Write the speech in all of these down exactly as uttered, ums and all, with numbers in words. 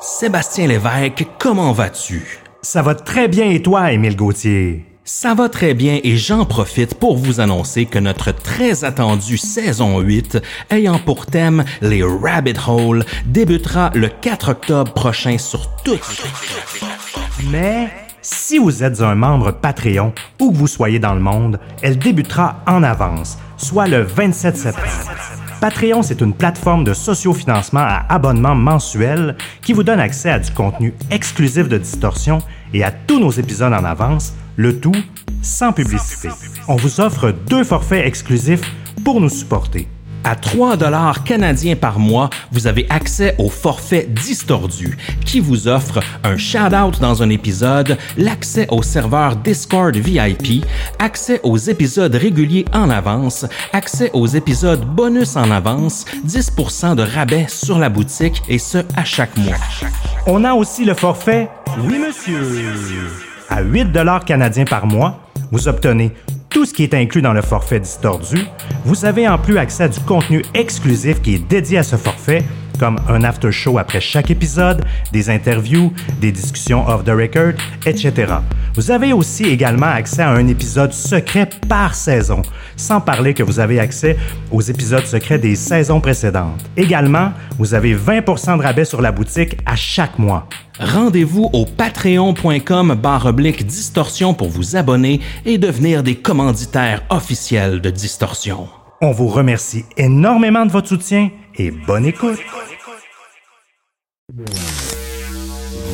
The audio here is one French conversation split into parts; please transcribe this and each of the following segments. Sébastien Lévesque, comment vas-tu? Ça va très bien et toi, Émile Gauthier? Ça va très bien et j'en profite pour vous annoncer que notre très attendue saison huit, ayant pour thème les Rabbit Hole, débutera le quatre octobre prochain sur Twitch. Mais si vous êtes un membre Patreon, où que vous soyez dans le monde, elle débutera en avance, soit le vingt-sept septembre. Patreon, c'est une plateforme de sociofinancement à abonnement mensuel qui vous donne accès à du contenu exclusif de Distorsion et à tous nos épisodes en avance, le tout sans publicité. On vous offre deux forfaits exclusifs pour nous supporter. À trois dollars canadiens par mois, vous avez accès au forfait Distordu, qui vous offre un shout-out dans un épisode, l'accès au serveur Discord V I P, accès aux épisodes réguliers en avance, accès aux épisodes bonus en avance, dix pour cent de rabais sur la boutique, et ce, à chaque mois. On a aussi le forfait Oui Monsieur. À huit dollars canadiens par mois, vous obtenez tout ce qui est inclus dans le forfait Distordu. Vous avez en plus accès à du contenu exclusif qui est dédié à ce forfait, comme un after-show après chaque épisode, des interviews, des discussions off the record, et cetera. Vous avez aussi également accès à un épisode secret par saison, sans parler que vous avez accès aux épisodes secrets des saisons précédentes. Également, vous avez vingt pour cent de rabais sur la boutique à chaque mois. Rendez-vous au patreon.com barre oblique Distorsion pour vous abonner et devenir des commanditaires officiels de Distorsion. On vous remercie énormément de votre soutien et bonne écoute.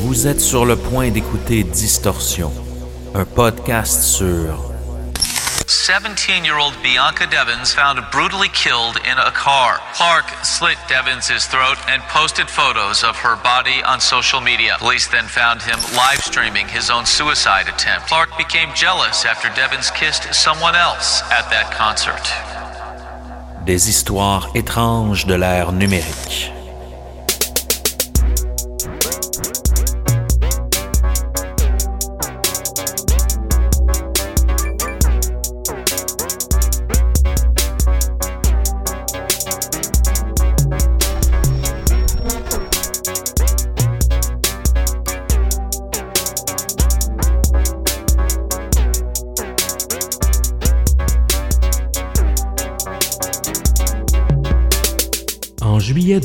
Vous êtes sur le point d'écouter Distorsion, un podcast sur seventeen-year-old Bianca Devins found brutally killed in a car. Clark slit Devins' throat and posted photos of her body on social media. Police then found him live streaming his own suicide attempt. Clark became jealous after Devins kissed someone else at that concert. Des histoires étranges de l'ère numérique.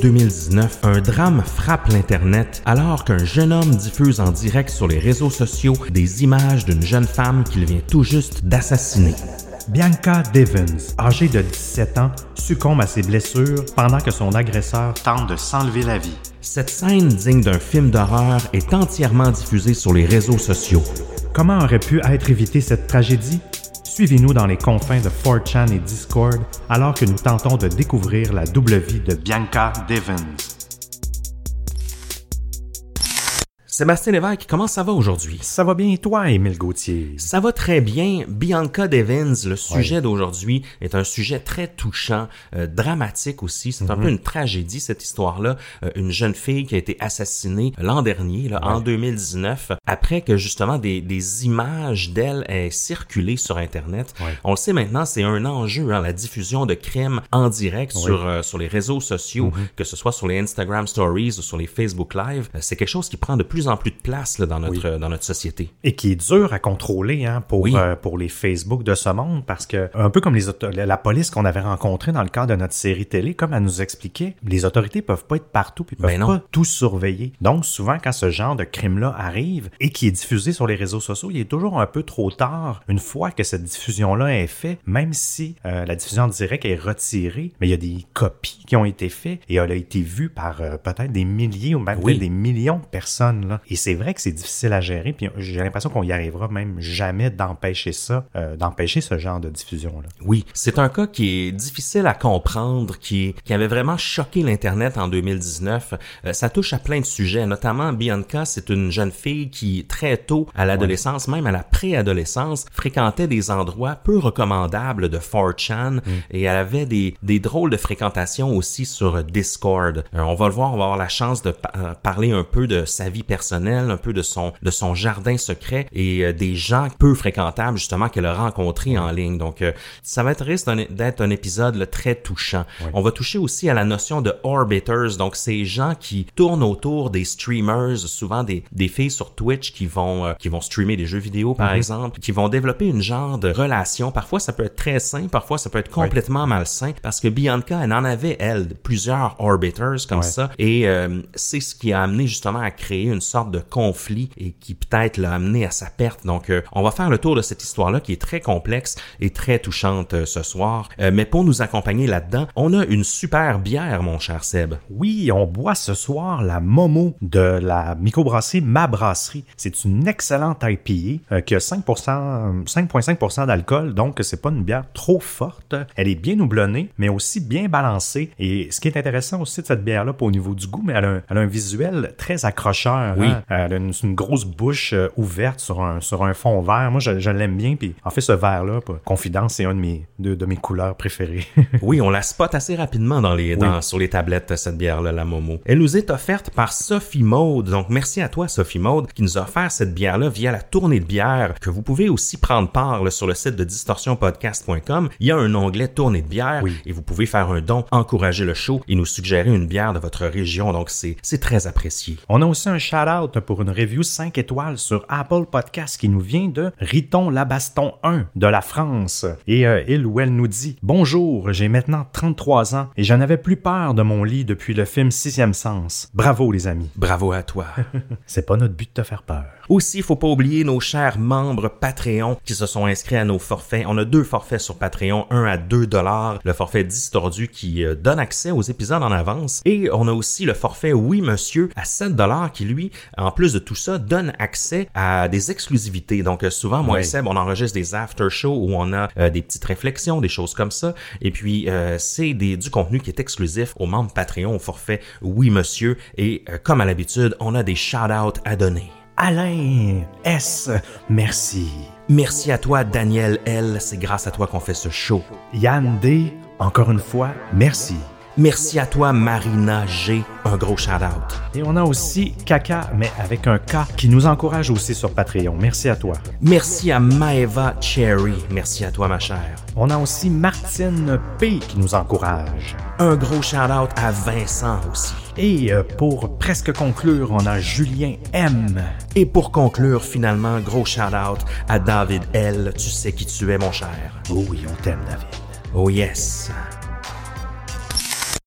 deux mille dix-neuf, un drame frappe l'Internet alors qu'un jeune homme diffuse en direct sur les réseaux sociaux des images d'une jeune femme qu'il vient tout juste d'assassiner. Bianca Devins, âgée de dix-sept ans, succombe à ses blessures pendant que son agresseur tente de s'enlever la vie. Cette scène digne d'un film d'horreur est entièrement diffusée sur les réseaux sociaux. Comment aurait pu être évitée cette tragédie? Suivez-nous dans les confins de four chan et Discord alors que nous tentons de découvrir la double vie de Bianca Devins. Sébastien Lévesque, comment ça va aujourd'hui? Ça va bien et toi, Émile Gauthier? Ça va très bien. Bianca Devins, le sujet ouais. d'aujourd'hui, est un sujet très touchant, euh, dramatique aussi. C'est mm-hmm. un peu une tragédie, cette histoire-là. Euh, une jeune fille qui a été assassinée l'an dernier, là, ouais. en deux mille dix-neuf, après que justement des, des images d'elle aient circulé sur Internet. Ouais. On le sait maintenant, c'est un enjeu, hein, la diffusion de crimes en direct ouais. sur, euh, sur les réseaux sociaux, mm-hmm. que ce soit sur les Instagram Stories ou sur les Facebook Live. Euh, c'est quelque chose qui prend de plus en plus de place là, dans, notre, oui. dans notre société. Et qui est dur à contrôler hein, pour, oui. euh, pour les Facebook de ce monde, parce que un peu comme les auto- la police qu'on avait rencontrée dans le cadre de notre série télé, comme elle nous expliquait, les autorités peuvent pas être partout et peuvent ben pas tout surveiller. Donc souvent, quand ce genre de crime-là arrive et qui est diffusé sur les réseaux sociaux, il est toujours un peu trop tard une fois que cette diffusion-là est faite, même si euh, la diffusion en direct est retirée, mais il y a des copies qui ont été faites et elle a été vue par euh, peut-être des milliers ou même oui. des millions de personnes. Là. Et c'est vrai que c'est difficile à gérer, puis j'ai l'impression qu'on y arrivera même jamais d'empêcher ça, euh, d'empêcher ce genre de diffusion-là. Oui, c'est un cas qui est difficile à comprendre, qui, est, qui avait vraiment choqué l'Internet en deux mille dix-neuf. Euh, ça touche à plein de sujets, notamment Bianca, c'est une jeune fille qui, très tôt, à l'adolescence, ouais. même à la préadolescence, fréquentait des endroits peu recommandables de four chan, mm. et elle avait des, des drôles de fréquentations aussi sur Discord. Euh, on va le voir, on va avoir la chance de pa- parler un peu de sa vie personnelle personnel, un peu de son de son jardin secret et euh, des gens peu fréquentables justement qu'elle a rencontrés en ligne. Donc euh, ça va être risque d'être un épisode là, très touchant. Oui. On va toucher aussi à la notion de orbiters, donc ces gens qui tournent autour des streamers, souvent des des filles sur Twitch qui vont euh, qui vont streamer des jeux vidéo par mm-hmm. exemple, qui vont développer une genre de relation. Parfois ça peut être très sain, parfois ça peut être complètement oui. malsain, parce que Bianca elle en avait elle plusieurs orbiters comme oui. ça et euh, c'est ce qui a amené justement à créer une sorte de conflit et qui peut-être l'a amené à sa perte. Donc euh, on va faire le tour de cette histoire-là qui est très complexe et très touchante euh, ce soir. Euh, mais pour nous accompagner là-dedans, on a une super bière, mon cher Seb. Oui, on boit ce soir la Momo de la microbrasserie Ma Brasserie. C'est une excellente I P A euh, qui a cinq pour cent, cinq virgule cinq pour cent d'alcool, donc c'est pas une bière trop forte. Elle est bien houblonnée, mais aussi bien balancée. Et ce qui est intéressant aussi de cette bière-là, pas au niveau du goût, mais elle a un, elle a un visuel très accrocheur. Oui. Hein? Elle a une, une grosse bouche euh, ouverte sur un, sur un fond vert. Moi, je, je l'aime bien. Puis, en fait, ce vert-là, pour confidence, c'est une de mes, de, de mes couleurs préférées. Oui, on la spot assez rapidement dans les, dans, oui. sur les tablettes, cette bière-là, la Momo. Elle nous est offerte par Sophie Maud. Donc, merci à toi, Sophie Maud, qui nous a offert cette bière-là via la tournée de bière, que vous pouvez aussi prendre part là, sur le site de distorsion podcast point com. Il y a un onglet tournée de bière oui. et vous pouvez faire un don, encourager le show et nous suggérer une bière de votre région. Donc, c'est, c'est très apprécié. On a aussi un shout-out pour une review cinq étoiles sur Apple Podcast qui nous vient de Riton Labaston un de la France. Et euh, il ou elle nous dit « Bonjour, j'ai maintenant trente-trois ans et je n'avais plus peur de mon lit depuis le film Sixième Sens. Bravo les amis. » Bravo à toi. C'est pas notre but de te faire peur. Aussi, il faut pas oublier nos chers membres Patreon qui se sont inscrits à nos forfaits. On a deux forfaits sur Patreon, un à deux dollars, le forfait Distordu qui euh, donne accès aux épisodes en avance. Et on a aussi le forfait Oui Monsieur à sept dollars qui, lui, en plus de tout ça, donne accès à des exclusivités. Donc souvent, moi oui. et Seb, on enregistre des after-shows où on a euh, des petites réflexions, des choses comme ça. Et puis, euh, c'est des, du contenu qui est exclusif aux membres Patreon, au forfait Oui Monsieur. Et euh, comme à l'habitude, on a des shout-outs à donner. Alain S, merci. Merci à toi, Daniel L. C'est grâce à toi qu'on fait ce show. Yann D, encore une fois, merci. Merci à toi, Marina G. Un gros shout-out. Et on a aussi Kaka, mais avec un K, qui nous encourage aussi sur Patreon. Merci à toi. Merci à Maeva Cherry. Merci à toi, ma chère. On a aussi Martine P. qui nous encourage. Un gros shout-out à Vincent aussi. Et pour presque conclure, on a Julien M. Et pour conclure, finalement, gros shout-out à David L. Tu sais qui tu es, mon cher. Oh oui, on t'aime, David. Oh yes.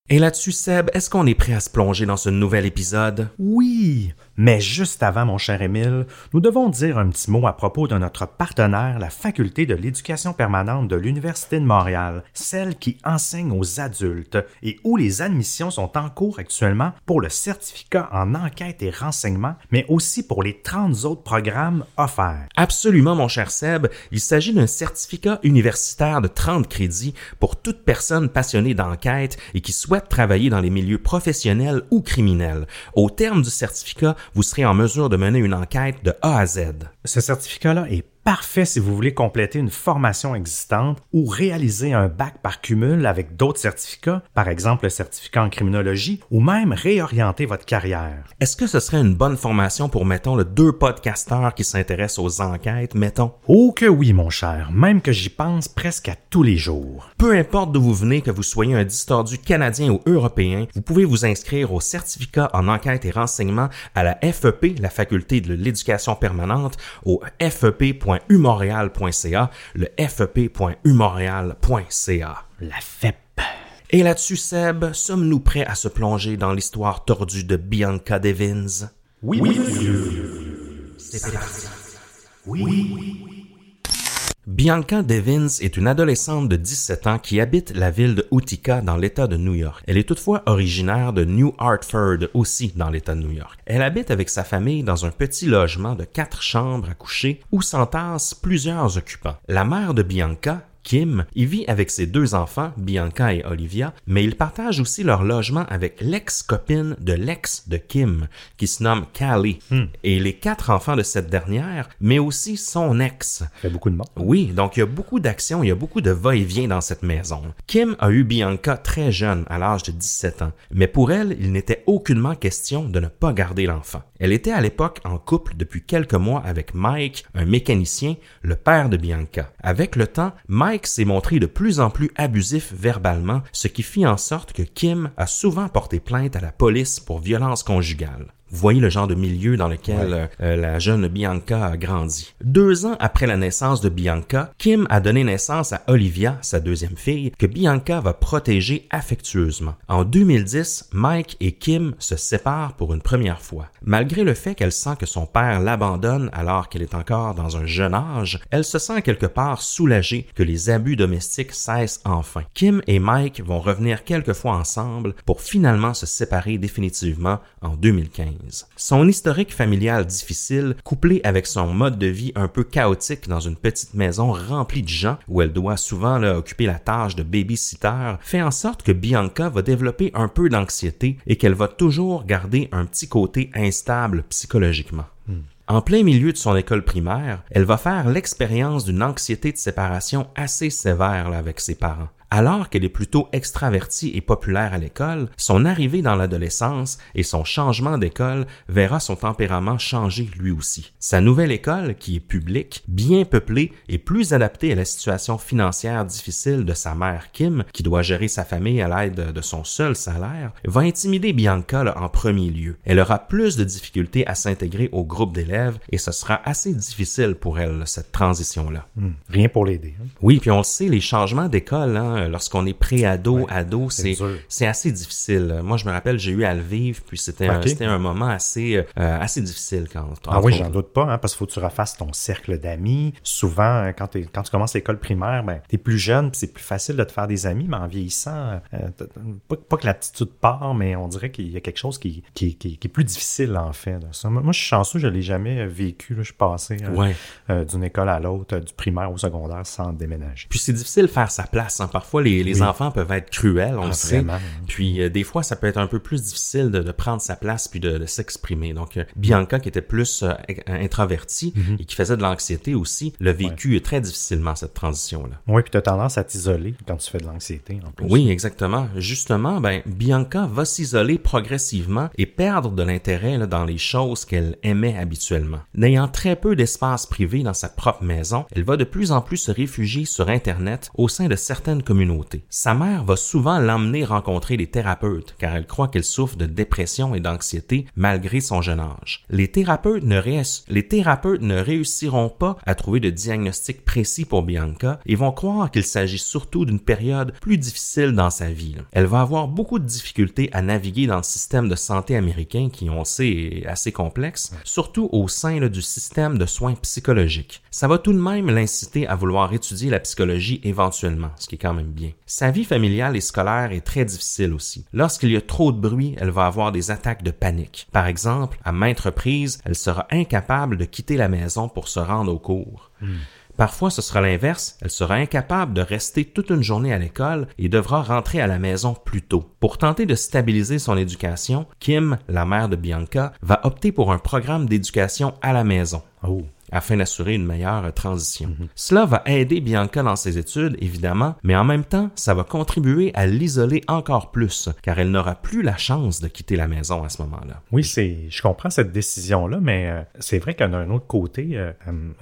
Et là-dessus, Seb, est-ce qu'on est prêt à se plonger dans ce nouvel épisode? Oui! Mais juste avant, mon cher Émile, nous devons dire un petit mot à propos de notre partenaire, la Faculté de l'éducation permanente de l'Université de Montréal, celle qui enseigne aux adultes et où les admissions sont en cours actuellement pour le certificat en enquête et renseignement, mais aussi pour les trente autres programmes offerts. Absolument, mon cher Seb, il s'agit d'un certificat universitaire de trente crédits pour toute personne passionnée d'enquête et qui souhaite travailler dans les milieux professionnels ou criminels. Au terme du certificat, vous serez en mesure de mener une enquête de A à Z. Ce certificat-là est parfait si vous voulez compléter une formation existante ou réaliser un bac par cumul avec d'autres certificats, par exemple le certificat en criminologie, ou même réorienter votre carrière. Est-ce que ce serait une bonne formation pour, mettons, le deux podcasteurs qui s'intéressent aux enquêtes, mettons? Oh que oui, mon cher, même que j'y pense presque à tous les jours. Peu importe d'où vous venez, que vous soyez un distordu canadien ou européen, vous pouvez vous inscrire au certificat en enquête et renseignement à la F E P, la Faculté de l'éducation permanente, au F E P point u montréal point c a, le F E P point u montréal point c a. La F E P. Et là-dessus, Seb, sommes-nous prêts à se plonger dans l'histoire tordue de Bianca Devins? Oui, oui, monsieur. C'est, C'est parti. Oui, oui. Bianca Devins est une adolescente de dix-sept ans qui habite la ville de Utica dans l'État de New York. Elle est toutefois originaire de New Hartford, aussi dans l'État de New York. Elle habite avec sa famille dans un petit logement de quatre chambres à coucher où s'entassent plusieurs occupants. La mère de Bianca, Kim. Il vit avec ses deux enfants, Bianca et Olivia, mais il partage aussi leur logement avec l'ex-copine de l'ex de Kim, qui se nomme Callie, hmm. et les quatre enfants de cette dernière, mais aussi son ex. Ça fait beaucoup de morts. Oui, donc il y a beaucoup d'actions, il y a beaucoup de va-et-vient dans cette maison. Kim a eu Bianca très jeune, à l'âge de dix-sept ans, mais pour elle, il n'était aucunement question de ne pas garder l'enfant. Elle était à l'époque en couple depuis quelques mois avec Mike, un mécanicien, le père de Bianca. Avec le temps, Mike s'est montré de plus en plus abusif verbalement, ce qui fit en sorte que Kim a souvent porté plainte à la police pour violence conjugale. Vous voyez le genre de milieu dans lequel ouais. euh, la jeune Bianca a grandi. Deux ans après la naissance de Bianca, Kim a donné naissance à Olivia, sa deuxième fille, que Bianca va protéger affectueusement. En deux mille dix, Mike et Kim se séparent pour une première fois. Malgré le fait qu'elle sent que son père l'abandonne alors qu'elle est encore dans un jeune âge, elle se sent quelque part soulagée que les abus domestiques cessent enfin. Kim et Mike vont revenir quelques fois ensemble pour finalement se séparer définitivement en deux mille quinze. Son historique familial difficile, couplé avec son mode de vie un peu chaotique dans une petite maison remplie de gens où elle doit souvent là, occuper la tâche de baby-sitter, fait en sorte que Bianca va développer un peu d'anxiété et qu'elle va toujours garder un petit côté instable psychologiquement. Hmm. En plein milieu de son école primaire, elle va faire l'expérience d'une anxiété de séparation assez sévère là, avec ses parents. Alors qu'elle est plutôt extravertie et populaire à l'école, son arrivée dans l'adolescence et son changement d'école verra son tempérament changer lui aussi. Sa nouvelle école, qui est publique, bien peuplée et plus adaptée à la situation financière difficile de sa mère Kim, qui doit gérer sa famille à l'aide de son seul salaire, va intimider Bianca là, en premier lieu. Elle aura plus de difficultés à s'intégrer au groupe d'élèves et ce sera assez difficile pour elle, là, cette transition-là. Mmh. Rien pour l'aider. Hein? Oui, puis on le sait, les changements d'école, hein, lorsqu'on est pré-ado, ouais, ado, c'est, c'est, c'est assez difficile. Moi, je me rappelle, j'ai eu à le vivre, puis c'était, okay. un, c'était un moment assez, euh, assez difficile. Quand, ah oui, j'en doute pas, hein, parce qu'il faut que tu refasses ton cercle d'amis. Souvent, quand, quand tu commences l'école primaire, ben, tu es plus jeune, puis c'est plus facile de te faire des amis, mais en vieillissant, euh, pas, pas que l'aptitude part, mais on dirait qu'il y a quelque chose qui, qui, qui, qui est plus difficile, en fait. Là. Ça, moi, je suis chanceux, je ne l'ai jamais vécu. Là, je suis passé euh, ouais. euh, d'une école à l'autre, euh, du primaire au secondaire, sans déménager. Puis c'est difficile de faire sa place, hein, parfois. Parfois, les, les oui. enfants peuvent être cruels, on ah, le sait. Vraiment. Puis, euh, des fois, ça peut être un peu plus difficile de, de prendre sa place puis de, de s'exprimer. Donc, euh, Bianca, qui était plus euh, introvertie mm-hmm. et qui faisait de l'anxiété aussi, l'a vécu ouais. très difficilement, cette transition-là. Oui, puis tu as tendance à t'isoler quand tu fais de l'anxiété, en plus. Oui, exactement. Justement, ben, Bianca va s'isoler progressivement et perdre de l'intérêt là, dans les choses qu'elle aimait habituellement. N'ayant très peu d'espace privé dans sa propre maison, elle va de plus en plus se réfugier sur Internet au sein de certaines communautés. Sa mère va souvent l'emmener rencontrer des thérapeutes car elle croit qu'elle souffre de dépression et d'anxiété malgré son jeune âge. Les thérapeutes ne, ré... Les thérapeutes ne réussiront pas à trouver de diagnostic précis pour Bianca et vont croire qu'il s'agit surtout d'une période plus difficile dans sa vie. Elle va avoir beaucoup de difficultés à naviguer dans le système de santé américain qui, on sait, est assez complexe, surtout au sein là, du système de soins psychologiques. Ça va tout de même l'inciter à vouloir étudier la psychologie éventuellement, ce qui est quand même bien. Sa vie familiale et scolaire est très difficile aussi. Lorsqu'il y a trop de bruit, elle va avoir des attaques de panique. Par exemple, à maintes reprises, elle sera incapable de quitter la maison pour se rendre aux cours. Mmh. Parfois, ce sera l'inverse, elle sera incapable de rester toute une journée à l'école et devra rentrer à la maison plus tôt. Pour tenter de stabiliser son éducation, Kim, la mère de Bianca, va opter pour un programme d'éducation à la maison. Oh. Afin d'assurer une meilleure transition. Mm-hmm. Cela va aider Bianca dans ses études, évidemment, mais en même temps, ça va contribuer à l'isoler encore plus, car elle n'aura plus la chance de quitter la maison à ce moment-là. Oui, c'est, je comprends cette décision-là, mais euh, c'est vrai qu'un autre côté, euh,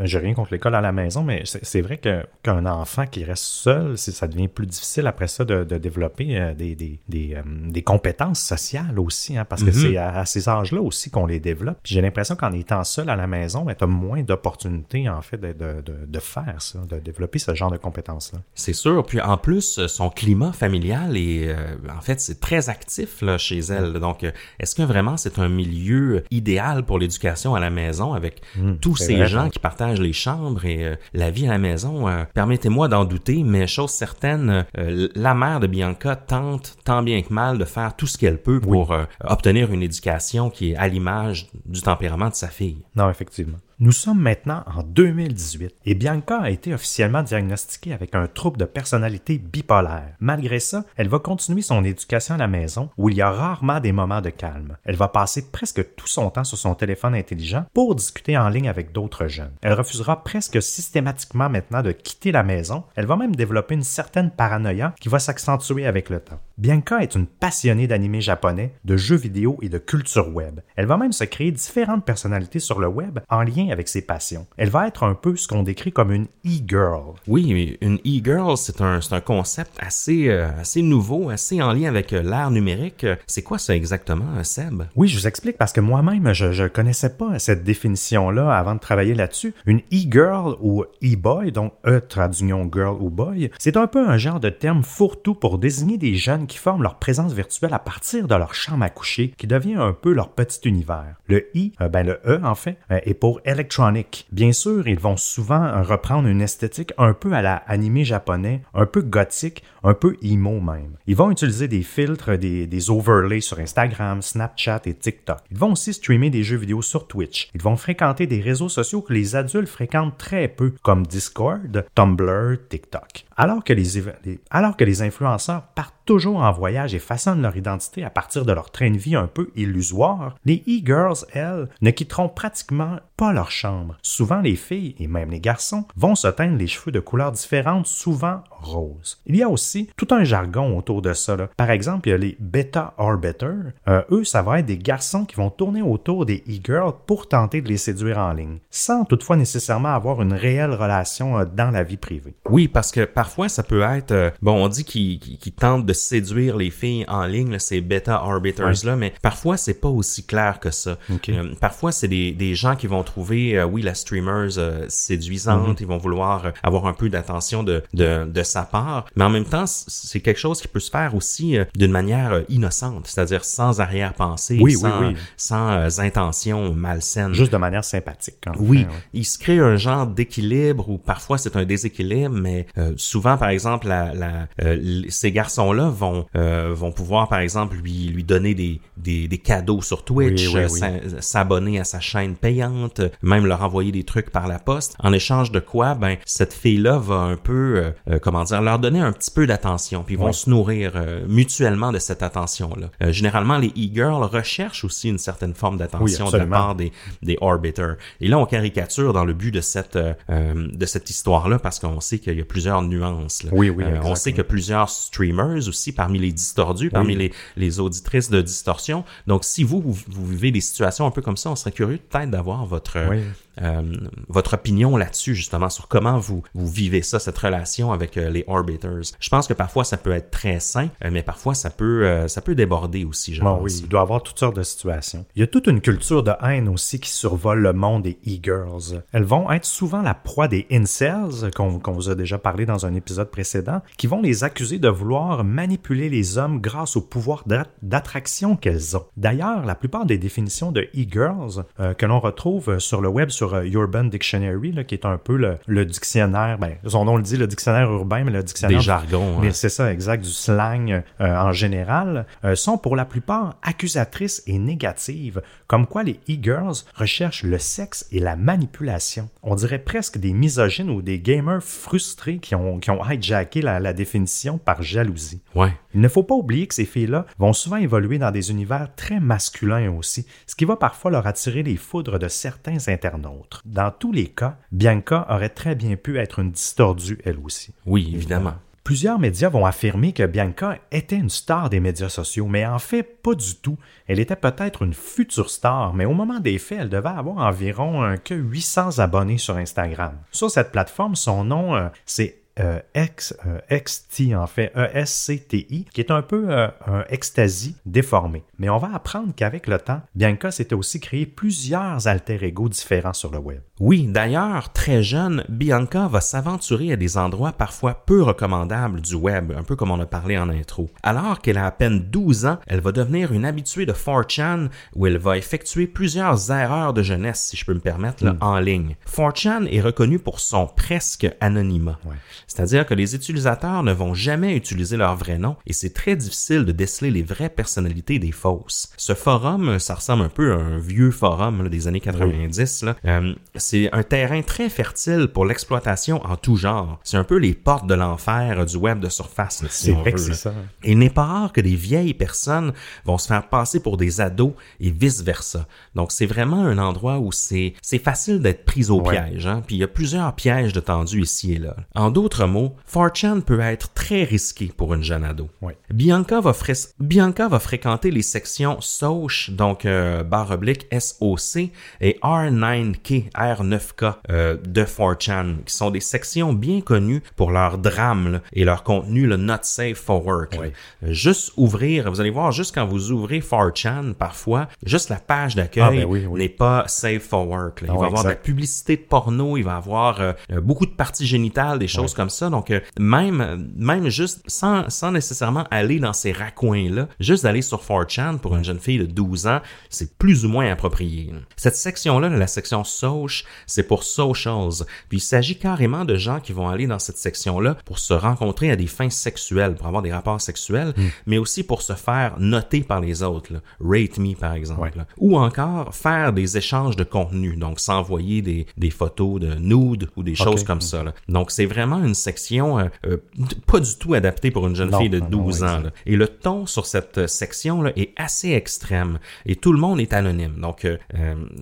j'ai rien contre l'école à la maison, mais c'est, c'est vrai que, qu'un enfant qui reste seul, c'est, ça devient plus difficile après ça de, de développer euh, des, des, des, euh, des compétences sociales aussi, hein, parce mm-hmm. que c'est à, à ces âges-là aussi qu'on les développe. Puis j'ai l'impression qu'en étant seul à la maison, ben, tu as moins de opportunité en fait de, de, de, de faire ça, de développer ce genre de compétences-là. C'est sûr, puis en plus, son climat familial est, euh, en fait, c'est très actif là, chez elle. Donc, est-ce que vraiment c'est un milieu idéal pour l'éducation à la maison avec mmh, tous ces vrai, gens hein. qui partagent les chambres et euh, la vie à la maison? Euh, permettez-moi d'en douter, mais chose certaine, euh, la mère de Bianca tente tant bien que mal de faire tout ce qu'elle peut pour oui. euh, obtenir une éducation qui est à l'image du tempérament de sa fille. Non, effectivement. Nous sommes maintenant en deux mille dix-huit et Bianca a été officiellement diagnostiquée avec un trouble de personnalité bipolaire. Malgré ça, elle va continuer son éducation à la maison où il y a rarement des moments de calme. Elle va passer presque tout son temps sur son téléphone intelligent pour discuter en ligne avec d'autres jeunes. Elle refusera presque systématiquement maintenant de quitter la maison. Elle va même développer une certaine paranoïa qui va s'accentuer avec le temps. Bianca est une passionnée d'animés japonais, de jeux vidéo et de culture web. Elle va même se créer différentes personnalités sur le web en lien avec ses passions. Elle va être un peu ce qu'on décrit comme une e-girl. Oui, une e-girl, c'est un, c'est un concept assez, euh, assez nouveau, assez en lien avec l'ère numérique. C'est quoi ça exactement, Seb? Oui, je vous explique parce que moi-même, je ne connaissais pas cette définition-là avant de travailler là-dessus. Une e-girl ou e-boy, donc E traduction girl ou boy, c'est un peu un genre de terme fourre-tout pour désigner des jeunes qui forment leur présence virtuelle à partir de leur chambre à coucher, qui devient un peu leur petit univers. Le i, euh, ben le e en fait, euh, est pour elle. Electronic. Bien sûr, ils vont souvent reprendre une esthétique un peu à la animé japonais, un peu gothique, un peu emo même. Ils vont utiliser des filtres, des, des overlays sur Instagram, Snapchat et TikTok. Ils vont aussi streamer des jeux vidéo sur Twitch. Ils vont fréquenter des réseaux sociaux que les adultes fréquentent très peu, comme Discord, Tumblr, TikTok. Alors que les, les, alors que les influenceurs partent toujours en voyage et façonnent leur identité à partir de leur train de vie un peu illusoire, les e-girls, elles, ne quitteront pratiquement pas leur chambre. Souvent, les filles, et même les garçons, vont se teindre les cheveux de couleurs différentes, souvent roses. Il y a aussi tout un jargon autour de ça. Là. Par exemple, il y a les beta orbiters. Euh, eux, ça va être des garçons qui vont tourner autour des e-girls pour tenter de les séduire en ligne, sans toutefois nécessairement avoir une réelle relation euh, dans la vie privée. Oui, parce que parfois, ça peut être... Euh, bon, on dit qu'ils, qu'ils tentent de de séduire les filles en ligne, là, ces beta arbiters-là, ouais. Mais parfois, c'est pas aussi clair que ça. Okay. Euh, parfois, c'est des, des gens qui vont trouver, euh, oui, la streamer euh, séduisante, mm-hmm. Ils vont vouloir euh, avoir un peu d'attention de, de, de sa part, mais en même temps, c'est quelque chose qui peut se faire aussi euh, d'une manière euh, innocente, c'est-à-dire sans arrière-pensée, oui, sans, oui, oui. sans euh, intention malsaine. Juste de manière sympathique. Quand oui, même, ouais. Il se crée un genre d'équilibre où parfois, c'est un déséquilibre, mais euh, souvent, par exemple, la, la, euh, ces garçons-là vont euh, vont pouvoir par exemple lui lui donner des des, des cadeaux sur Twitch, oui, oui, oui. Sa, s'abonner à sa chaîne payante, même leur envoyer des trucs par la poste, en échange de quoi ben cette fille là va un peu euh, comment dire leur donner un petit peu d'attention, puis ils vont oui. se nourrir euh, mutuellement de cette attention là. Euh, généralement les e-girls recherchent aussi une certaine forme d'attention oui, de la part des des orbiters. Et là on caricature dans le but de cette euh, de cette histoire là parce qu'on sait qu'il y a plusieurs nuances. Là. Oui oui. Euh, on sait que plusieurs streamers aussi parmi les distordus, parmi oui. les, les auditrices de distorsion. Donc, si vous, vous, vous vivez des situations un peu comme ça, on serait curieux peut-être d'avoir votre... Oui. Euh, votre opinion là-dessus, justement, sur comment vous, vous vivez ça, cette relation avec euh, les orbiters. Je pense que parfois, ça peut être très sain, euh, mais parfois, ça peut, euh, ça peut déborder aussi, je bon, pense. Oui, il doit y avoir toutes sortes de situations. Il y a toute une culture de haine aussi qui survole le monde des e-girls. Elles vont être souvent la proie des incels, qu'on, qu'on vous a déjà parlé dans un épisode précédent, qui vont les accuser de vouloir manipuler les hommes grâce au pouvoir d'attraction qu'elles ont. D'ailleurs, la plupart des définitions de e-girls euh, que l'on retrouve sur le web, sur Urban Dictionary, là, qui est un peu le, le dictionnaire, ben, son nom le dit, le dictionnaire urbain, mais le dictionnaire... Des jargons. Mais hein. C'est ça, exact, du slang euh, en général, euh, sont pour la plupart accusatrices et négatives, comme quoi les e-girls recherchent le sexe et la manipulation. On dirait presque des misogynes ou des gamers frustrés qui ont, qui ont hijacké la, la définition par jalousie. Ouais. Il ne faut pas oublier que ces filles-là vont souvent évoluer dans des univers très masculins aussi, ce qui va parfois leur attirer les foudres de certains internautes. Dans tous les cas, Bianca aurait très bien pu être une distordue elle aussi. Oui, évidemment. Plusieurs médias vont affirmer que Bianca était une star des médias sociaux, mais en fait, pas du tout. Elle était peut-être une future star, mais au moment des faits, elle devait avoir environ euh, que huit cents abonnés sur Instagram. Sur cette plateforme, son nom, euh, c'est Euh, ex, euh, X T en fait, E S C T I, qui est un peu euh, un ecstasy déformé. Mais on va apprendre qu'avec le temps, Bianca s'était aussi créé plusieurs alter-ego différents sur le web. Oui, d'ailleurs, très jeune, Bianca va s'aventurer à des endroits parfois peu recommandables du web, un peu comme on a parlé en intro. Alors qu'elle a à peine douze ans, elle va devenir une habituée de four chan, où elle va effectuer plusieurs erreurs de jeunesse, si je peux me permettre, là, mm. en ligne. four chan est reconnu pour son presque anonymat. Ouais. C'est-à-dire que les utilisateurs ne vont jamais utiliser leur vrai nom et c'est très difficile de déceler les vraies personnalités des fausses. Ce forum, ça ressemble un peu à un vieux forum là, des années quatre-vingt-dix. Là. Euh, c'est un terrain très fertile pour l'exploitation en tout genre. C'est un peu les portes de l'enfer du web de surface. Là, si c'est on vrai veut, que c'est là. Ça. Et il n'est pas rare que des vieilles personnes vont se faire passer pour des ados et vice-versa. Donc, c'est vraiment un endroit où c'est, c'est facile d'être pris au ouais. piège. Hein? Puis, il y a plusieurs pièges de tendus ici et là. En d'autres mots, four chan peut être très risqué pour une jeune ado. Ouais. Bianca, va frais- Bianca va fréquenter les sections SOCH, donc euh, barre oblique S O C, et R neuf K, R neuf K euh, de four chan, qui sont des sections bien connues pour leur drame là, et leur contenu le Not Safe for Work. Ouais. Juste ouvrir, vous allez voir, juste quand vous ouvrez four chan, parfois, juste la page d'accueil ah, ben oui, oui. n'est pas safe for work. Là. Il ah, va y oui, avoir exact. de la publicité de porno, il va y avoir euh, beaucoup de parties génitales, des choses ouais. comme ça. Donc, euh, même, même juste sans, sans nécessairement aller dans ces raccoins-là, juste d'aller sur four chan pour une jeune fille de douze ans, c'est plus ou moins approprié. Cette section-là, la section Soch, c'est pour socials. Puis, il s'agit carrément de gens qui vont aller dans cette section-là pour se rencontrer à des fins sexuelles, pour avoir des rapports sexuels, mm. mais aussi pour se faire noter par les autres. Là. Rate me, par exemple. Ouais. Ou encore, faire des échanges de contenu. Donc, s'envoyer des, des photos de nudes ou des okay. choses comme ça. Là. Donc, c'est vraiment une section euh, euh, pas du tout adaptée pour une jeune non, fille de douze non, non, ans. Là. Et le ton sur cette section là, est assez extrême. Et tout le monde est anonyme. Donc, euh,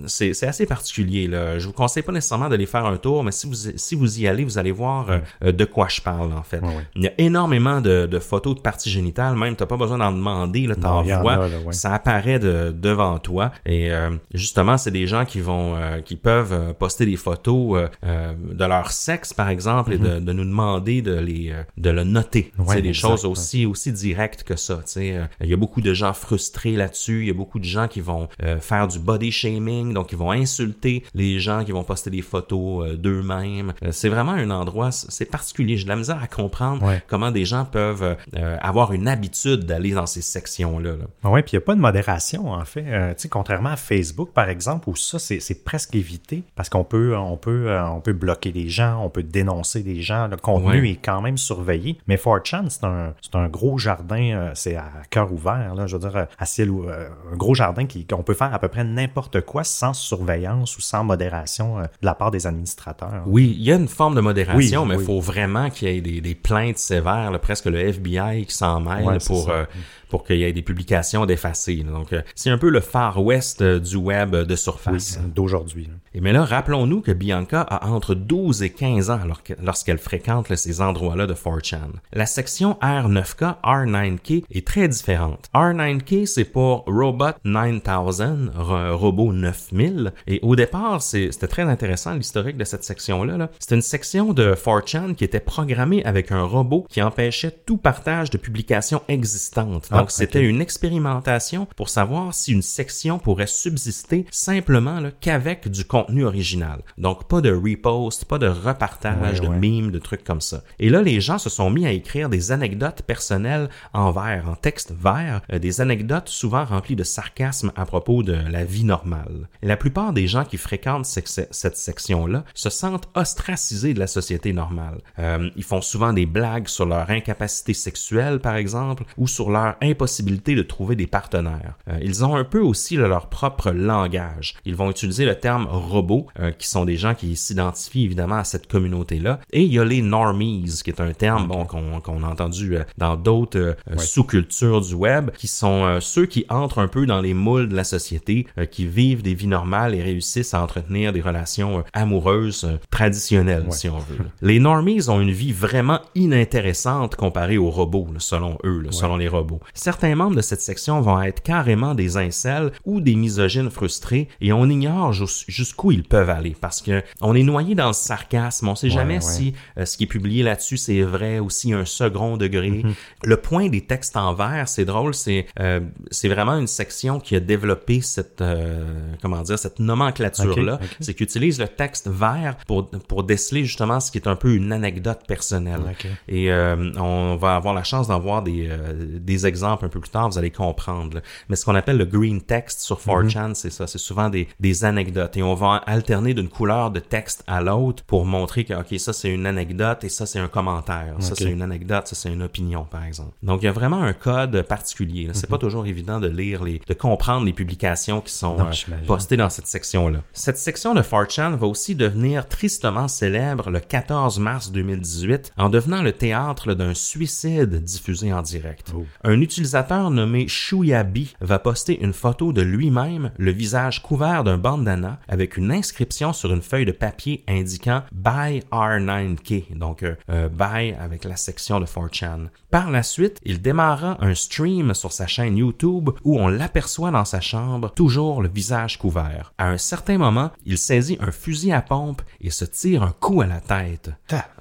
c'est, c'est assez particulier. Là. Je vous conseille pas nécessairement d'aller faire un tour, mais si vous, si vous y allez, vous allez voir euh, de quoi je parle, en fait. Ouais, ouais. Il y a énormément de, de photos de parties génitales. Même, t'as pas besoin d'en demander. Là, t'en non, vois. A, là, ouais. Ça apparaît de, devant toi. Et euh, justement, c'est des gens qui vont, euh, qui peuvent euh, poster des photos euh, euh, de leur sexe, par exemple, mm-hmm. et de, de nous demander de les, euh, de le noter. C'est ouais, des exact, choses aussi, ouais. aussi directes que ça. T'sais, euh, il y a beaucoup de gens frustrés là-dessus. Il y a beaucoup de gens qui vont euh, faire du body shaming, donc ils vont insulter les gens qui vont poster des photos euh, d'eux-mêmes. Euh, c'est vraiment un endroit, c'est particulier. J'ai de la misère à comprendre ouais. comment des gens peuvent euh, avoir une habitude d'aller dans ces sections-là. Oui, puis il n'y a pas de modération, en fait. Euh, tu sais, contrairement à Facebook, par exemple, où ça, c'est, c'est presque évité parce qu'on peut, on peut, euh, on peut bloquer des gens, on peut dénoncer des gens. Le contenu ouais. est quand même surveillé. Mais four chan, c'est un, c'est un gros jardin, euh, c'est à cœur ouvert, là, je veux dire, à ciel ouvert, euh, un gros jardin qui, qu'on peut faire à peu près n'importe quoi sans surveillance ou sans modération euh, de la part des administrateurs. Là. Oui, il y a une forme de modération, oui, mais il oui. faut vraiment qu'il y ait des, des plaintes sévères, là, presque le F B I qui s'en mêle ouais, pour... Euh, pour qu'il y ait des publications d'effacés. Donc, c'est un peu le Far West du web de surface. Oui, d'aujourd'hui. Et mais là, rappelons-nous que Bianca a entre douze et quinze ans lorsqu'elle fréquente là, ces endroits-là de four chan. La section R neuf K, R neuf K est très différente. R neuf K, c'est pour Robot neuf mille, Robot neuf mille. Et au départ, c'est, c'était très intéressant, l'historique de cette section-là. Là. C'est une section de four chan qui était programmée avec un robot qui empêchait tout partage de publications existantes. Donc, ah, c'était okay. une expérimentation pour savoir si une section pourrait subsister simplement là, qu'avec du contenu original. Donc, pas de repost, pas de repartage, ouais, de ouais. memes, de trucs comme ça. Et là, les gens se sont mis à écrire des anecdotes personnelles en vers, en texte vers, euh, des anecdotes souvent remplies de sarcasme à propos de la vie normale. La plupart des gens qui fréquentent ce- cette section-là se sentent ostracisés de la société normale. Euh, ils font souvent des blagues sur leur incapacité sexuelle, par exemple, ou sur leur impossibilité de trouver des partenaires. Euh, ils ont un peu aussi là, leur propre langage. Ils vont utiliser le terme « robot euh, », qui sont des gens qui s'identifient évidemment à cette communauté-là. Et il y a les « normies », qui est un terme bon, qu'on, qu'on a entendu euh, dans d'autres euh, ouais. sous-cultures du web, qui sont euh, ceux qui entrent un peu dans les moules de la société, euh, qui vivent des vies normales et réussissent à entretenir des relations euh, amoureuses euh, traditionnelles, ouais. si on veut. Là. Les « normies » ont une vie vraiment inintéressante comparée aux robots, là, selon eux, là, ouais. selon les robots. Certains membres de cette section vont être carrément des incels ou des misogynes frustrés et on ignore jusqu'où ils peuvent aller parce que on est noyé dans le sarcasme. On ne sait ouais, jamais ouais. si euh, ce qui est publié là-dessus c'est vrai ou si un second degré. Mm-hmm. Le point des textes en vers, c'est drôle, c'est euh, c'est vraiment une section qui a développé cette euh, comment dire cette nomenclature-là, okay, okay. c'est qu'ils utilisent le texte vers pour pour déceler justement ce qui est un peu une anecdote personnelle. Okay. Et euh, on va avoir la chance d'en voir des euh, des exemples exemple un peu plus tard, vous allez comprendre. Là. Mais ce qu'on appelle le green text sur four chan, mm-hmm. c'est ça. C'est souvent des, des anecdotes. Et on va alterner d'une couleur de texte à l'autre pour montrer que, OK, ça, c'est une anecdote et ça, c'est un commentaire. Okay. Ça, c'est une anecdote. Ça, c'est une opinion, par exemple. Donc, il y a vraiment un code particulier. Là. C'est mm-hmm. pas toujours évident de lire, les, de comprendre les publications qui sont non, euh, postées dans cette section-là. Cette section de four chan va aussi devenir tristement célèbre le quatorze mars deux mille dix-huit en devenant le théâtre là, d'un suicide diffusé en direct. Oh. Un utilisateur nommé Shuyabi va poster une photo de lui-même, le visage couvert d'un bandana, avec une inscription sur une feuille de papier indiquant « Buy R neuf K », donc euh, « Buy » avec la section de four chan. Par la suite, il démarra un stream sur sa chaîne YouTube où on l'aperçoit dans sa chambre, toujours le visage couvert. À un certain moment, il saisit un fusil à pompe et se tire un coup à la tête.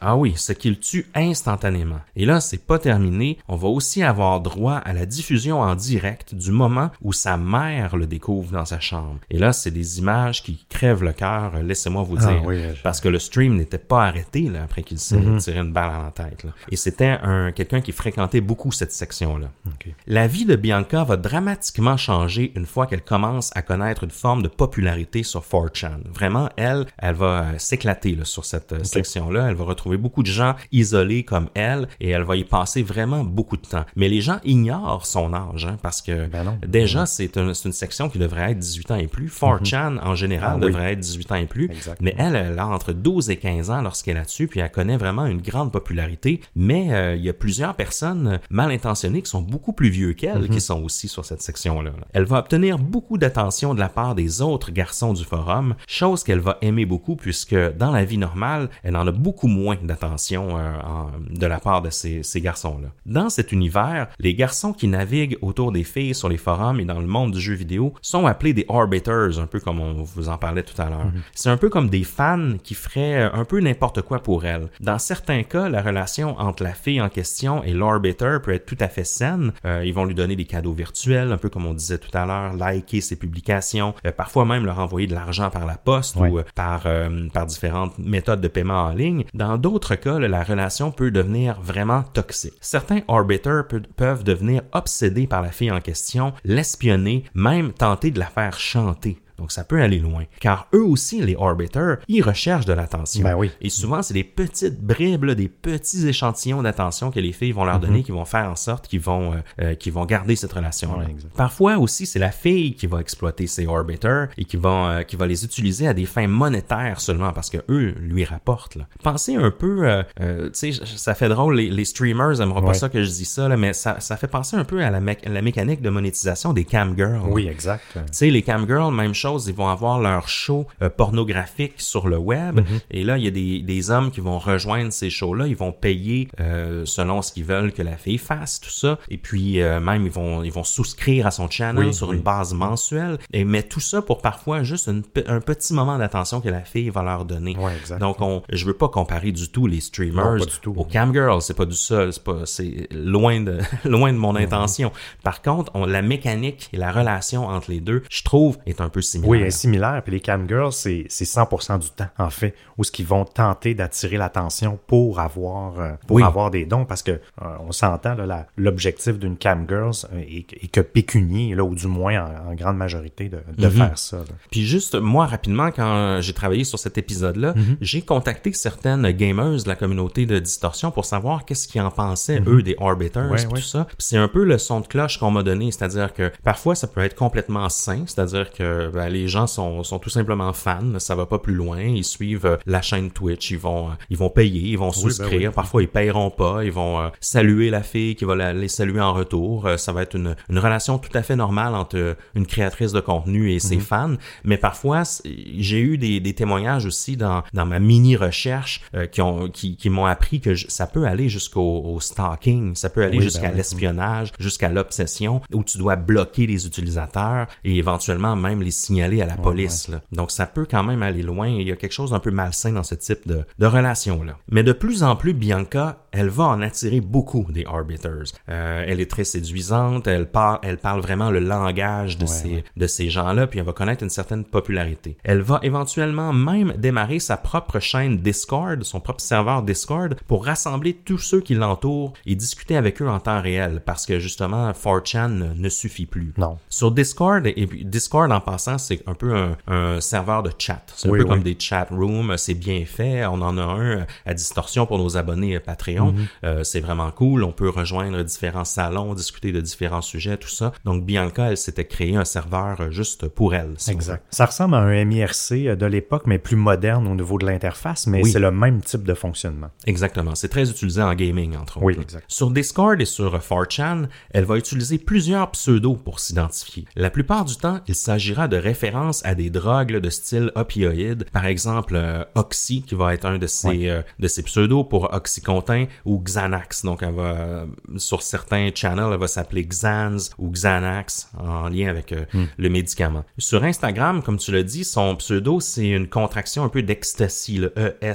Ah oui, ce qu'il tue instantanément. Et là, c'est pas terminé, on va aussi avoir droit à la diffusion en direct du moment où sa mère le découvre dans sa chambre. Et là, c'est des images qui crèvent le cœur, laissez-moi vous dire. Ah, oui, je... Parce que le stream n'était pas arrêté là, après qu'il s'est mm-hmm. tiré une balle à la tête. Là. Et c'était un, quelqu'un qui fréquentait beaucoup cette section-là. Okay. La vie de Bianca va dramatiquement changer une fois qu'elle commence à connaître une forme de popularité sur four chan. Vraiment, elle, elle va s'éclater là, sur cette okay. section-là. Elle va retrouver beaucoup de gens isolés comme elle et elle va y passer vraiment beaucoup de temps. Mais les gens ignorent son âge hein, parce que ben déjà, c'est une, c'est une section qui devrait être dix-huit ans et plus. four chan, mm-hmm. en général, ah, devrait oui. être dix-huit ans et plus. Exactement. Mais elle, elle a entre douze et quinze ans lorsqu'elle est là-dessus puis elle connaît vraiment une grande popularité. Mais euh, il y a plusieurs personnes mal intentionnées qui sont beaucoup plus vieux qu'elle mm-hmm. qui sont aussi sur cette section-là. Elle va obtenir beaucoup d'attention de la part des autres garçons du forum, chose qu'elle va aimer beaucoup puisque dans la vie normale, elle en a beaucoup moins d'attention euh, en, de la part de ces, ces garçons-là. Dans cet univers, les garçons qui naviguent autour des filles sur les forums et dans le monde du jeu vidéo sont appelés des arbiters, un peu comme on vous en parlait tout à l'heure. Mm-hmm. C'est un peu comme des fans qui feraient un peu n'importe quoi pour elle. Dans certains cas, la relation entre la fille en question et l'arbiter peut être tout à fait saine. Euh, ils vont lui donner des cadeaux virtuels, un peu comme on disait tout à l'heure, liker ses publications, euh, parfois même leur envoyer de l'argent par la poste ouais. ou euh, par, euh, par différentes méthodes de paiement en ligne. Dans d'autres cas, là, la relation peut devenir vraiment toxique. Certains arbiters pe- peuvent devenir obsédés par la fille en question, l'espionner, même tenter de la faire chanter. Donc, ça peut aller loin. Car eux aussi, les arbiters, ils recherchent de l'attention. Ben oui. Et souvent, c'est des petites bribes, là, des petits échantillons d'attention que les filles vont leur donner, mm-hmm. qui vont faire en sorte qu'ils vont, euh, qu'ils vont garder cette relation-là. Ouais, parfois aussi, c'est la fille qui va exploiter ces arbiters et qui va, euh, qui va les utiliser à des fins monétaires seulement parce que eux lui rapportent. Là. Pensez un peu, euh, euh, tu sais, ça fait drôle, les, les streamers n'aimeront ouais. pas ça que je dis ça, là, mais ça, ça fait penser un peu à la, mé- la mécanique de monétisation des camgirls. Oui, là. Exact. Tu sais, les camgirls, même chose. Ils vont avoir leur show euh, pornographique sur le web. Mm-hmm. Et là, il y a des, des hommes qui vont rejoindre ces shows-là. Ils vont payer euh, selon ce qu'ils veulent que la fille fasse, tout ça. Et puis, euh, même, ils vont, ils vont souscrire à son channel oui, sur oui. une base mensuelle. Et, mais tout ça pour parfois juste une, un petit moment d'attention que la fille va leur donner. Ouais, donc, on, je veux pas comparer du tout les streamers non, tout. aux camgirls. C'est pas du seul. C'est, pas, c'est loin, de, loin de mon intention. Mm-hmm. Par contre, on, la mécanique et la relation entre les deux, je trouve, est un peu similaire. Oui, est similaire. Puis les camgirls, c'est, c'est cent pour cent du temps, en fait, où ce qu'ils vont tenter d'attirer l'attention pour avoir, euh, pour oui. avoir des dons. Parce que euh, on s'entend, là, la, l'objectif d'une camgirl est, est que pécunier, là, ou du moins en, en grande majorité, de, de mm-hmm. faire ça. Là. Puis juste, moi, rapidement, quand j'ai travaillé sur cet épisode-là, mm-hmm. j'ai contacté certaines gameuses de la communauté de Distorsion pour savoir qu'est-ce qu'ils en pensaient, mm-hmm. eux, des arbiters ouais, et ouais. tout ça. Puis c'est un peu le son de cloche qu'on m'a donné. C'est-à-dire que parfois, ça peut être complètement sain. C'est-à-dire que... Ben, les gens sont, sont tout simplement fans, ça va pas plus loin, ils suivent la chaîne Twitch, ils vont, ils vont payer, ils vont souscrire, oui, ben oui. parfois ils paieront pas, ils vont euh, saluer la fille qui va la, les saluer en retour, euh, ça va être une, une relation tout à fait normale entre une créatrice de contenu et ses mm-hmm. fans, mais parfois j'ai eu des, des témoignages aussi dans, dans ma mini-recherche euh, qui, ont, qui, qui m'ont appris que je, ça peut aller jusqu'au au stalking, ça peut aller oui, jusqu'à ben, l'espionnage, oui. jusqu'à l'obsession, où tu dois bloquer les utilisateurs et éventuellement même les signaler à la police. Ouais, ouais. Là. Donc, ça peut quand même aller loin. Il y a quelque chose d'un peu malsain dans ce type de, de relation-là. Mais de plus en plus, Bianca elle va en attirer beaucoup des Arbiters. Euh, elle est très séduisante, elle, par, elle parle vraiment le langage de, ouais, ces, ouais. de ces gens-là, puis elle va connaître une certaine popularité. Elle va éventuellement même démarrer sa propre chaîne Discord, son propre serveur Discord, pour rassembler tous ceux qui l'entourent et discuter avec eux en temps réel, parce que justement, four chan ne suffit plus. Non. Sur Discord, et puis Discord en passant, c'est un peu un, un serveur de chat. C'est oui, un peu oui. comme des chat rooms, c'est bien fait. On en a un à Distorsion pour nos abonnés Patreon. Mm-hmm. Euh, c'est vraiment cool. On peut rejoindre différents salons, discuter de différents sujets, tout ça. Donc, Bianca, elle s'était créé un serveur juste pour elle. Si exact. Ça ressemble à un M I R C de l'époque, mais plus moderne au niveau de l'interface, mais oui. c'est le même type de fonctionnement. Exactement. C'est très utilisé en gaming, entre autres. Oui, exact. Sur Discord et sur four chan, elle va utiliser plusieurs pseudos pour s'identifier. La plupart du temps, il s'agira de références à des drogues là, de style opioïde. Par exemple, euh, Oxy, qui va être un de ses, oui. euh, de ses pseudos pour Oxycontin, ou Xanax. Donc, elle va, euh, sur certains channels, elle va s'appeler Xans ou Xanax, en lien avec euh, mm. le médicament. Sur Instagram, comme tu l'as dit, son pseudo, c'est une contraction un peu d'ecstasy, le E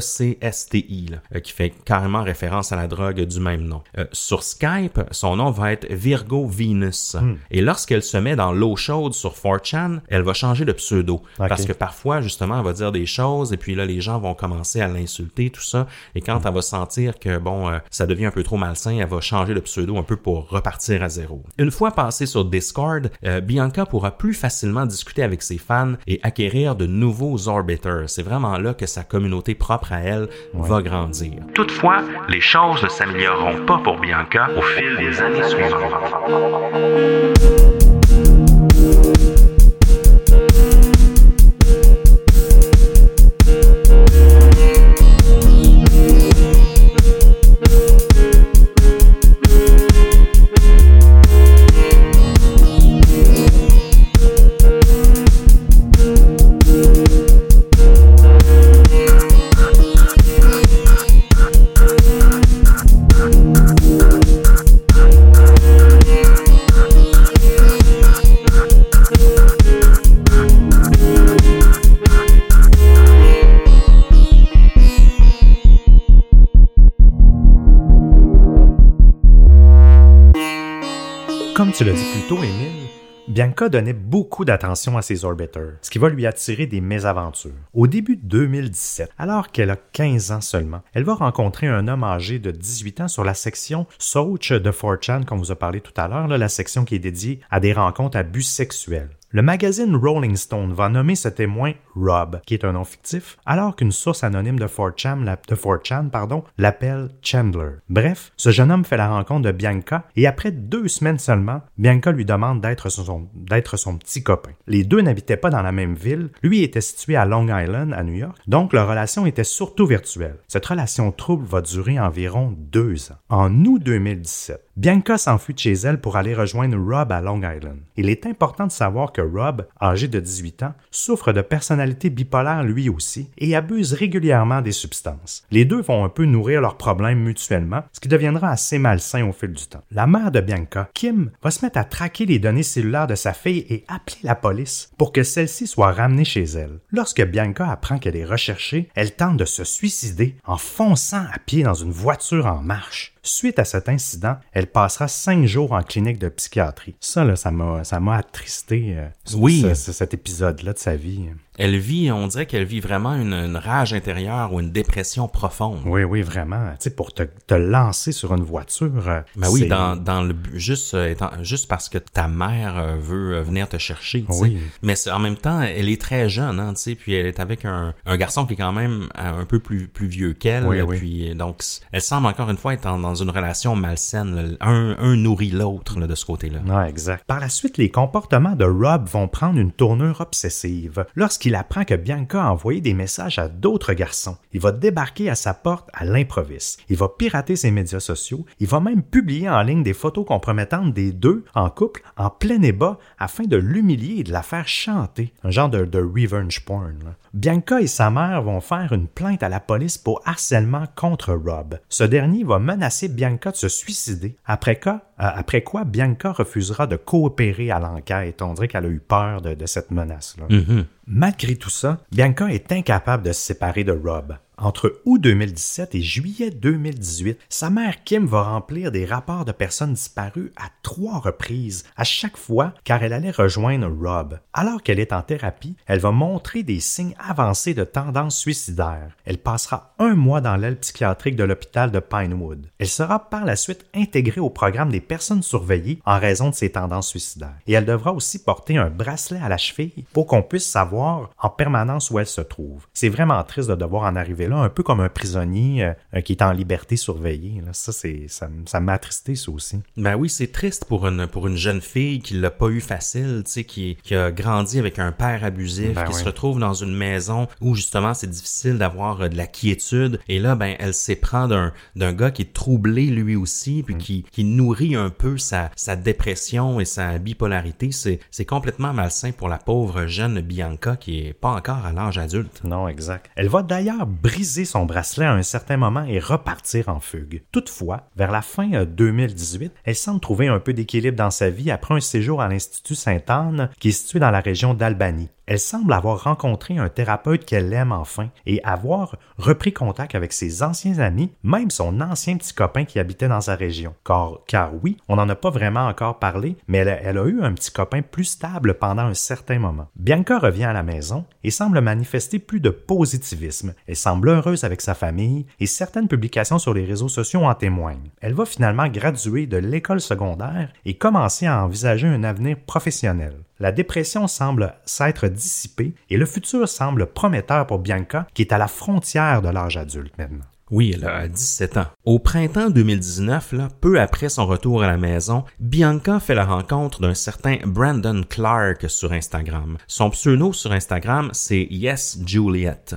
C S T I, euh, qui fait carrément référence à la drogue du même nom. Euh, sur Skype, son nom va être Virgo Venus. Mm. Et lorsqu'elle se met dans l'eau chaude sur four chan, elle va changer de pseudo. Okay. Parce que parfois, justement, elle va dire des choses et puis là, les gens vont commencer à l'insulter, tout ça. Et quand mm. elle va sentir que, bon, euh, ça devient un peu trop malsain, elle va changer de pseudo un peu pour repartir à zéro. Une fois passée sur Discord, euh, Bianca pourra plus facilement discuter avec ses fans et acquérir de nouveaux Orbiters. C'est vraiment là que sa communauté propre à elle ouais. va grandir. Toutefois, les choses ne s'amélioreront pas pour Bianca au fil des années suivantes. Tu l'as dit plus tôt, Émile, Bianca donnait beaucoup d'attention à ses Orbiters, ce qui va lui attirer des mésaventures. Au début de deux mille dix-sept, alors qu'elle a quinze ans seulement, elle va rencontrer un homme âgé de dix-huit ans sur la section Soch de four chan, qu'on vous a parlé tout à l'heure, là, la section qui est dédiée à des rencontres à but sexuel. Le magazine Rolling Stone va nommer ce témoin Rob, qui est un nom fictif, alors qu'une source anonyme de four chan, la, de four chan pardon, l'appelle Chandler. Bref, ce jeune homme fait la rencontre de Bianca et après deux semaines seulement, Bianca lui demande d'être son, d'être son petit copain. Les deux n'habitaient pas dans la même ville, lui était situé à Long Island, à New York, donc leur relation était surtout virtuelle. Cette relation trouble va durer environ deux ans. En août deux mille dix-sept, Bianca s'enfuit de chez elle pour aller rejoindre Rob à Long Island. Il est important de savoir que Rob, âgé de dix-huit ans, souffre de personnalité bipolaire lui aussi et abuse régulièrement des substances. Les deux vont un peu nourrir leurs problèmes mutuellement, ce qui deviendra assez malsain au fil du temps. La mère de Bianca, Kim, va se mettre à traquer les données cellulaires de sa fille et appeler la police pour que celle-ci soit ramenée chez elle. Lorsque Bianca apprend qu'elle est recherchée, elle tente de se suicider en fonçant à pied dans une voiture en marche. Suite à cet incident, elle passera cinq jours en clinique de psychiatrie. Ça, là, ça m'a, ça m'a attristé, euh, oui. ce, ce, cet épisode-là de sa vie. Elle vit, on dirait qu'elle vit vraiment une, une rage intérieure ou une dépression profonde. Oui, oui, vraiment. Tu sais, pour te, te lancer sur une voiture. Ben oui, dans, dans le but, juste, étant, juste parce que ta mère veut venir te chercher. Tu sais. Oui. Mais en même temps, elle est très jeune, hein, tu sais, puis elle est avec un, un garçon qui est quand même un peu plus, plus vieux qu'elle. Oui, oui. Puis, donc, elle semble encore une fois être en, dans une relation malsaine. Là. Un, un nourrit l'autre là, de ce côté-là. Ah, exact. Par la suite, les comportements de Rob vont prendre une tournure obsessive. Lorsque qu'il apprend que Bianca a envoyé des messages à d'autres garçons. Il va débarquer à sa porte à l'improviste. Il va pirater ses médias sociaux. Il va même publier en ligne des photos compromettantes des deux en couple, en plein ébat, afin de l'humilier et de la faire chanter. Un genre de, de revenge porn. Là. Bianca et sa mère vont faire une plainte à la police pour harcèlement contre Rob. Ce dernier va menacer Bianca de se suicider. Après quoi, euh, après quoi Bianca refusera de coopérer à l'enquête. On dirait qu'elle a eu peur de, de cette menace-là. Mm-hmm. Malgré tout ça, Bianca est incapable de se séparer de Rob. Entre août deux mille dix-sept et juillet deux mille dix-huit, sa mère Kim va remplir des rapports de personnes disparues à trois reprises, à chaque fois, car elle allait rejoindre Rob. Alors qu'elle est en thérapie, elle va montrer des signes avancés de tendance suicidaire. Elle passera un mois dans l'aile psychiatrique de l'hôpital de Pinewood. Elle sera par la suite intégrée au programme des personnes surveillées en raison de ses tendances suicidaires. Et elle devra aussi porter un bracelet à la cheville pour qu'on puisse savoir en permanence où elle se trouve. C'est vraiment triste de devoir en arriver là, un peu comme un prisonnier euh, qui est en liberté surveillée. Là. Ça, c'est, ça, ça m'a attristé, ça aussi. Ben oui, c'est triste pour une, pour une jeune fille qui l'a pas eu facile, tu sais, qui, qui a grandi avec un père abusif, ben qui oui. se retrouve dans une maison où justement c'est difficile d'avoir de la quiétude. Et là, ben elle s'éprend d'un, d'un gars qui est troublé lui aussi, puis mm. qui, qui nourrit un peu sa, sa dépression et sa bipolarité. C'est, c'est complètement malsain pour la pauvre jeune Bianca qui est pas encore à l'âge adulte. Non, exact. Elle va d'ailleurs briser son bracelet à un certain moment et repartir en fugue. Toutefois, vers la fin deux mille dix-huit, elle semble trouver un peu d'équilibre dans sa vie après un séjour à l'Institut Sainte-Anne qui est situé dans la région d'Albany. Elle semble avoir rencontré un thérapeute qu'elle aime enfin et avoir repris contact avec ses anciens amis, même son ancien petit copain qui habitait dans sa région. Car, car oui, on n'en a pas vraiment encore parlé, mais elle, elle a eu un petit copain plus stable pendant un certain moment. Bianca revient à la maison et semble manifester plus de positivisme. Elle semble heureuse avec sa famille et certaines publications sur les réseaux sociaux en témoignent. Elle va finalement graduer de l'école secondaire et commencer à envisager un avenir professionnel. La dépression semble s'être dissipée et le futur semble prometteur pour Bianca, qui est à la frontière de l'âge adulte maintenant. Oui, elle a dix-sept ans. Au printemps deux mille dix-neuf, là, peu après son retour à la maison, Bianca fait la rencontre d'un certain Brandon Clark sur Instagram. Son pseudo sur Instagram, c'est Yes Juliet.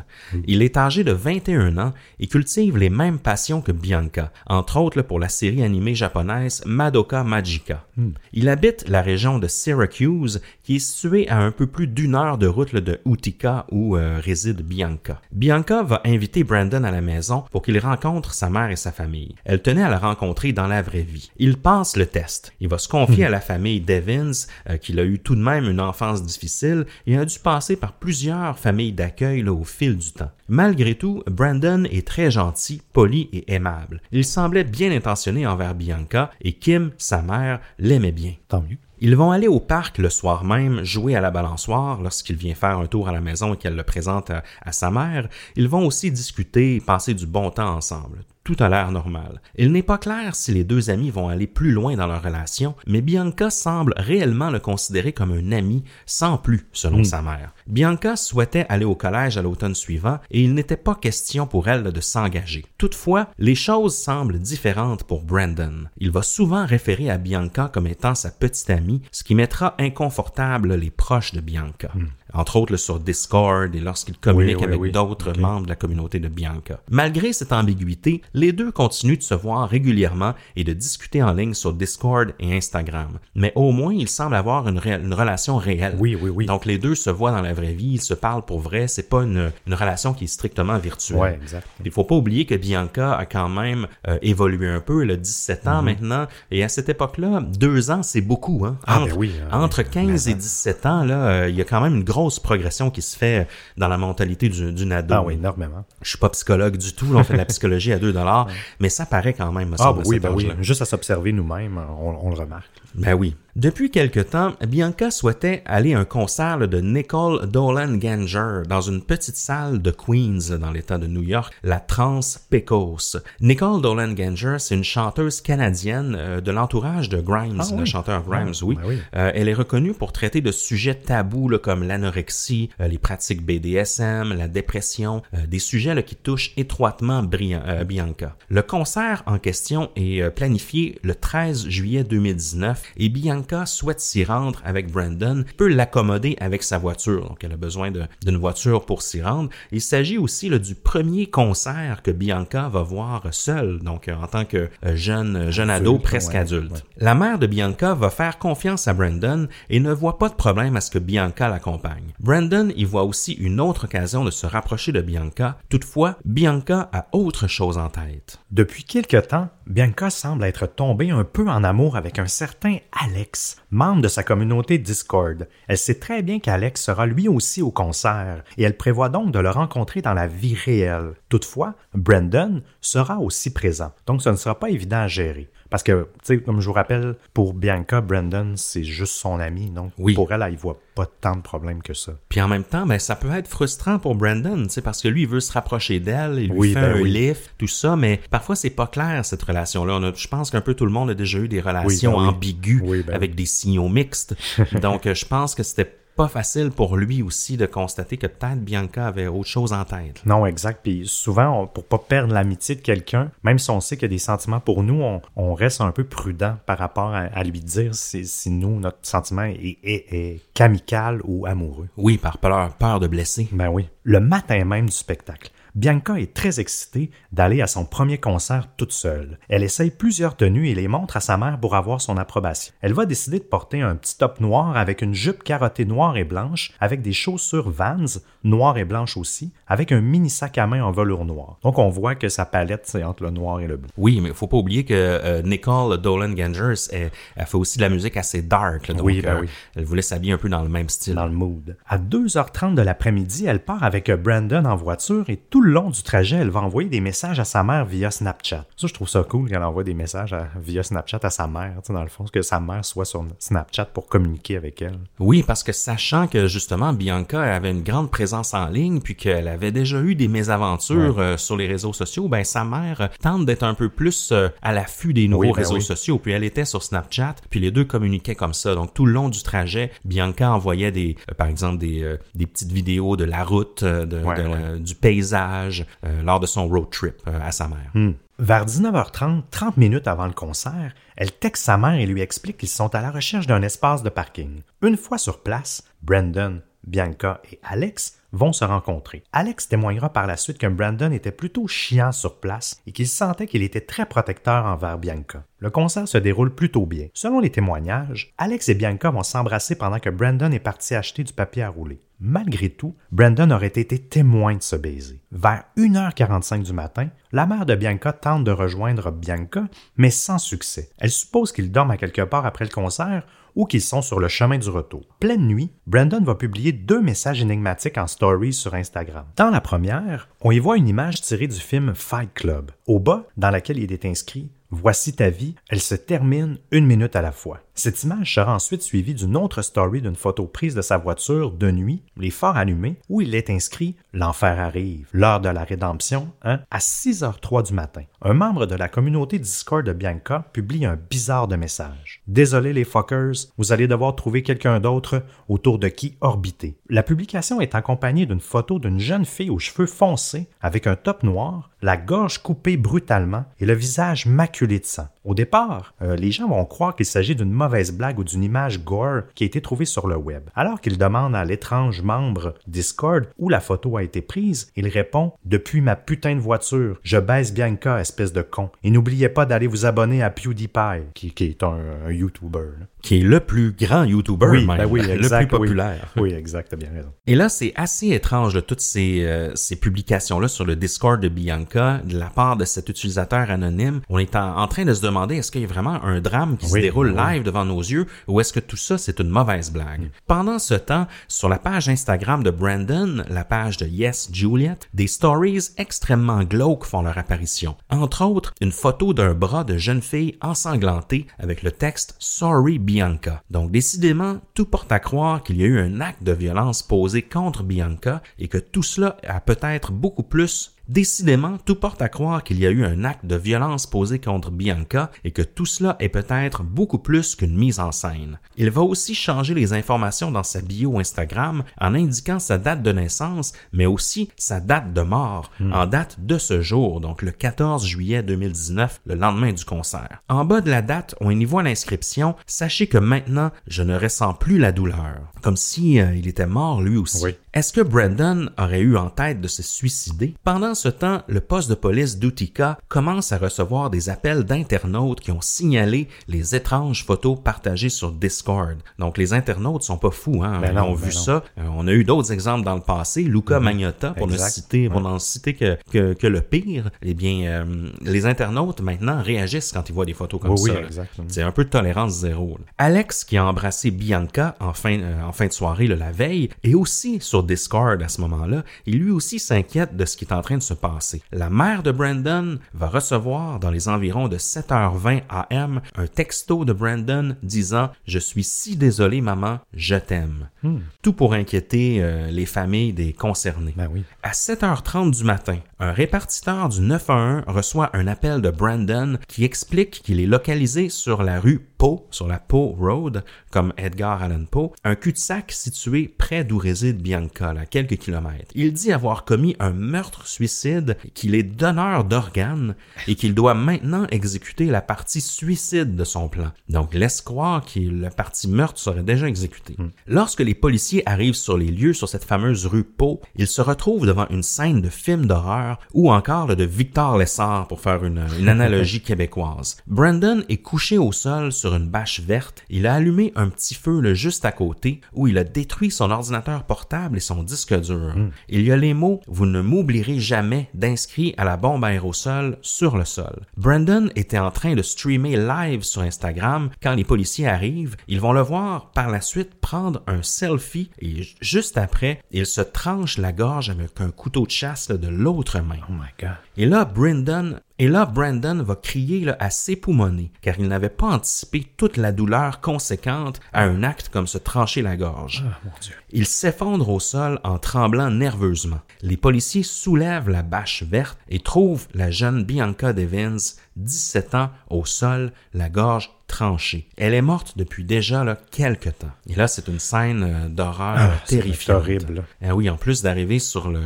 Il est âgé de vingt et un ans et cultive les mêmes passions que Bianca, entre autres là, pour la série animée japonaise Madoka Magica. Il habite la région de Syracuse, qui est située à un peu plus d'une heure de route là, de Utica où euh, réside Bianca. Bianca va inviter Brandon à la maison pour qu'il rencontre sa mère et sa famille. Elle tenait à la rencontrer dans la vraie vie. Il passe le test. Il va se confier mmh. à la famille Devins, euh, qu'il a eu tout de même une enfance difficile et a dû passer par plusieurs familles d'accueil là, au fil du temps. Malgré tout, Brandon est très gentil, poli et aimable. Il semblait bien intentionné envers Bianca et Kim, sa mère, l'aimait bien. Tant mieux. Ils vont aller au parc le soir même, jouer à la balançoire lorsqu'il vient faire un tour à la maison et qu'elle le présente à, à sa mère. Ils vont aussi discuter et passer du bon temps ensemble. Tout a l'air normal. Il n'est pas clair si les deux amis vont aller plus loin dans leur relation, mais Bianca semble réellement le considérer comme un ami, sans plus, selon mmh. sa mère. Bianca souhaitait aller au collège à l'automne suivant et il n'était pas question pour elle de s'engager. Toutefois, les choses semblent différentes pour Brandon. Il va souvent référer à Bianca comme étant sa petite amie, ce qui mettra inconfortable les proches de Bianca. Mmh. Entre autres sur Discord et lorsqu'il communique oui, oui, avec oui. d'autres okay. membres de la communauté de Bianca. Malgré cette ambiguïté, les deux continuent de se voir régulièrement et de discuter en ligne sur Discord et Instagram. Mais au moins, ils semblent avoir une, ré- une relation réelle. Oui, oui, oui. Donc, les deux se voient dans la vraie vie, ils se parlent pour vrai. C'est pas une, une relation qui est strictement virtuelle. Ouais, exact. Il faut pas oublier que Bianca a quand même euh, évolué un peu. Elle a dix-sept ans mm-hmm. maintenant. Et à cette époque-là, deux ans, c'est beaucoup. Hein? Entre, ah, ben oui, hein, entre quinze mais... et dix-sept ans, là, euh, il y a quand même une grosse progression qui se fait dans la mentalité du, d'une ado. Ah oui, énormément. Je suis pas psychologue du tout, là, on fait de la psychologie à deux dollars, mais ça paraît quand même. Ah oui, ben oui, juste à s'observer nous-mêmes, on, on le remarque. Ben oui. Depuis quelque temps, Bianca souhaitait aller à un concert de Nicole Dollanganger dans une petite salle de Queens, dans l'État de New York, la Trance Pécos. Nicole Dollanganger, c'est une chanteuse canadienne de l'entourage de Grimes, ah, le oui. chanteur Grimes, oui. Ben oui. Euh, elle est reconnue pour traiter de sujets tabous là, comme l'anorexie, euh, les pratiques B D S M, la dépression, euh, des sujets là, qui touchent étroitement Brian, euh, Bianca. Le concert en question est euh, planifié le treize juillet deux mille dix-neuf et Bianca souhaite s'y rendre avec Brandon, peut l'accommoder avec sa voiture. Donc, elle a besoin de, d'une voiture pour s'y rendre. Il s'agit aussi là, du premier concert que Bianca va voir seule, donc en tant que jeune, jeune adulte, ado, presque ouais, adulte. Ouais. La mère de Bianca va faire confiance à Brandon et ne voit pas de problème à ce que Bianca l'accompagne. campagne. Brandon y voit aussi une autre occasion de se rapprocher de Bianca, toutefois, Bianca a autre chose en tête. Depuis quelque temps, Bianca semble être tombée un peu en amour avec un certain Alex, membre de sa communauté Discord. Elle sait très bien qu'Alex sera lui aussi au concert et elle prévoit donc de le rencontrer dans la vie réelle. Toutefois, Brandon sera aussi présent, donc ce ne sera pas évident à gérer. Parce que, tu sais, comme je vous rappelle, pour Bianca, Brandon, c'est juste son ami. Donc, oui. Pour elle, elle ne voit pas tant de problèmes que ça. Puis en même temps, ben, ça peut être frustrant pour Brandon, tu sais, parce que lui, il veut se rapprocher d'elle, il lui oui, fait ben un oui. lift, tout ça. Mais parfois, c'est pas clair, cette relation-là. On a, je pense qu'un peu tout le monde a déjà eu des relations oui, ben ambiguës oui. Oui, ben avec oui. des signaux mixtes. Donc, je pense que c'était pas facile pour lui aussi de constater que peut-être Bianca avait autre chose en tête. Non, exact. Puis souvent, on, pour pas perdre l'amitié de quelqu'un, même si on sait qu'il y a des sentiments pour nous, on, on reste un peu prudent par rapport à, à lui dire si, si nous, notre sentiment est, est, est amical ou amoureux. Oui, par peur, peur de blesser. Ben oui. Le matin même du spectacle, Bianca est très excitée d'aller à son premier concert toute seule. Elle essaye plusieurs tenues et les montre à sa mère pour avoir son approbation. Elle va décider de porter un petit top noir avec une jupe carottée noire et blanche, avec des chaussures Vans, noires et blanches aussi, avec un mini sac à main en velours noir. Donc on voit que sa palette, c'est entre le noir et le bleu. Oui, mais il ne faut pas oublier que euh, Nicole Dollanganger, elle, elle fait aussi de la musique assez dark. Là, donc oui, ben euh, oui. Elle voulait s'habiller un peu dans le même style. Dans le mood. À deux heures trente de l'après-midi, elle part avec Brandon en voiture et tout le long du trajet, elle va envoyer des messages à sa mère via Snapchat. Ça, je trouve ça cool qu'elle envoie des messages à, via Snapchat à sa mère, tu sais, dans le fond, que sa mère soit sur Snapchat pour communiquer avec elle. Oui, parce que sachant que, justement, Bianca avait une grande présence en ligne, puis qu'elle avait déjà eu des mésaventures ouais. euh, sur les réseaux sociaux, ben sa mère tente d'être un peu plus euh, à l'affût des nouveaux oui, ben réseaux oui. sociaux, puis elle était sur Snapchat, puis les deux communiquaient comme ça. Donc, tout le long du trajet, Bianca envoyait, des, euh, par exemple, des, euh, des petites vidéos de la route, euh, de, ouais, de, ouais. Euh, du paysage, Euh, lors de son road trip euh, à sa mère. Mm. Vers dix-neuf heures trente, trente minutes avant le concert, elle texte sa mère et lui explique qu'ils sont à la recherche d'un espace de parking. Une fois sur place, Brandon, Bianca et Alex vont se rencontrer. Alex témoignera par la suite que Brandon était plutôt chiant sur place et qu'il sentait qu'il était très protecteur envers Bianca. Le concert se déroule plutôt bien. Selon les témoignages, Alex et Bianca vont s'embrasser pendant que Brandon est parti acheter du papier à rouler. Malgré tout, Brandon aurait été témoin de ce baiser. Vers une heure quarante-cinq du matin, la mère de Bianca tente de rejoindre Bianca, mais sans succès. Elle suppose qu'ils dorment à quelque part après le concert ou qu'ils sont sur le chemin du retour. Pleine nuit, Brandon va publier deux messages énigmatiques en stories sur Instagram. Dans la première, on y voit une image tirée du film Fight Club. Au bas, dans laquelle il est inscrit « Voici ta vie », elle se termine une minute à la fois. Cette image sera ensuite suivie d'une autre story d'une photo prise de sa voiture de nuit, les phares allumés, où il est inscrit « L'enfer arrive, l'heure de la rédemption hein, » à six heures trois du matin. Un membre de la communauté Discord de Bianca publie un bizarre de message. « Désolé les fuckers, vous allez devoir trouver quelqu'un d'autre autour de qui orbiter. » La publication est accompagnée d'une photo d'une jeune fille aux cheveux foncés avec un top noir, la gorge coupée brutalement et le visage maculé de sang. Au départ, euh, les gens vont croire qu'il s'agit d'une mauvaise blague ou d'une image gore qui a été trouvée sur le web. Alors qu'il demande à l'étrange membre Discord où la photo a été prise, il répond « Depuis ma putain de voiture, je baise Bianca, espèce de con. Et n'oubliez pas d'aller vous abonner à PewDiePie, qui, qui est un, un YouTuber. » Qui est le plus grand YouTuber, oui, même, ben oui, exact, le plus populaire. Oui, oui exact, t'as bien raison. Et là, c'est assez étrange, là, toutes ces, euh, ces publications-là sur le Discord de Bianca, de la part de cet utilisateur anonyme. On est en, en train de se demander, est-ce qu'il y a vraiment un drame qui oui, se déroule oui. live devant nos yeux, ou est-ce que tout ça, c'est une mauvaise blague? Mm. Pendant ce temps, sur la page Instagram de Brandon, la page de Yes Juliet, des stories extrêmement glauques font leur apparition. Entre autres, une photo d'un bras de jeune fille ensanglantée avec le texte « Sorry, Bianca ». Bianca. Donc, décidément, tout porte à croire qu'il y a eu un acte de violence posé contre Bianca et que tout cela a peut-être beaucoup plus... Décidément, tout porte à croire qu'il y a eu un acte de violence posé contre Bianca et que tout cela est peut-être beaucoup plus qu'une mise en scène. Il va aussi changer les informations dans sa bio Instagram en indiquant sa date de naissance, mais aussi sa date de mort, mmh. en date de ce jour, donc le quatorze juillet deux mille dix-neuf, le lendemain du concert. En bas de la date, on y voit l'inscription « Sachez que maintenant, je ne ressens plus la douleur », comme si euh, il était mort lui aussi. Oui. Est-ce que Brandon aurait eu en tête de se suicider? Pendant ce temps, le poste de police d'Utica commence à recevoir des appels d'internautes qui ont signalé les étranges photos partagées sur Discord. Donc, les internautes sont pas fous, hein? Ben on non, a vu ben ça. Euh, on a eu d'autres exemples dans le passé. Luca mm-hmm. Magnotta, pour ne citer, pour n'en citer que, que, que le pire. Eh bien, euh, les internautes, maintenant, réagissent quand ils voient des photos comme oui, ça. Oui, exactement. C'est un peu de tolérance zéro. Là. Alex, qui a embrassé Bianca en fin, euh, en fin de soirée, là, la veille, est aussi sur Discord à ce moment-là, et lui aussi s'inquiète de ce qui est en train de se passer. La mère de Brandon va recevoir dans les environs de sept heures vingt a.m. un texto de Brandon disant « Je suis si désolé, maman, je t'aime. Hmm. » Tout pour inquiéter euh, les familles des concernés. Ben oui. À sept heures trente du matin, un répartiteur du neuf un un reçoit un appel de Brandon qui explique qu'il est localisé sur la rue Poe, sur la Poe Road, comme Edgar Allan Poe, un cul-de-sac situé près d'où réside Bianca, à quelques kilomètres. Il dit avoir commis un meurtre-suicide, qu'il est donneur d'organes et qu'il doit maintenant exécuter la partie suicide de son plan. Donc, laisse croire que la partie meurtre serait déjà exécutée. Mm. Lorsque les policiers arrivent sur les lieux, sur cette fameuse rue Poe, ils se retrouvent devant une scène de film d'horreur ou encore là, de Victor Lessard, pour faire une, une analogie québécoise. Brandon est couché au sol sur une bâche verte. Il a allumé un petit feu là, juste à côté où il a détruit son ordinateur portable et son disque dur. Mm. Il y a les mots « Vous ne m'oublierez jamais » d'inscrits à la bombe aérosol sur le sol. Brandon était en train de streamer live sur Instagram quand les policiers arrivent. Ils vont le voir par la suite prendre un selfie et juste après, il se tranche la gorge avec un couteau de chasse de l'autre main. Oh my God. Et là, Brandon... Et là, Brandon va crier là, à s'époumoner, car il n'avait pas anticipé toute la douleur conséquente à un acte comme se trancher la gorge. Ah, mon Dieu. Il s'effondre au sol en tremblant nerveusement. Les policiers soulèvent la bâche verte et trouvent la jeune Bianca Devins, dix-sept ans, au sol, la gorge tranchée. Elle est morte depuis déjà là, quelques temps. Et là, c'est une scène d'horreur ah, terrifiante. C'est horrible. Eh oui, en plus d'arriver sur le,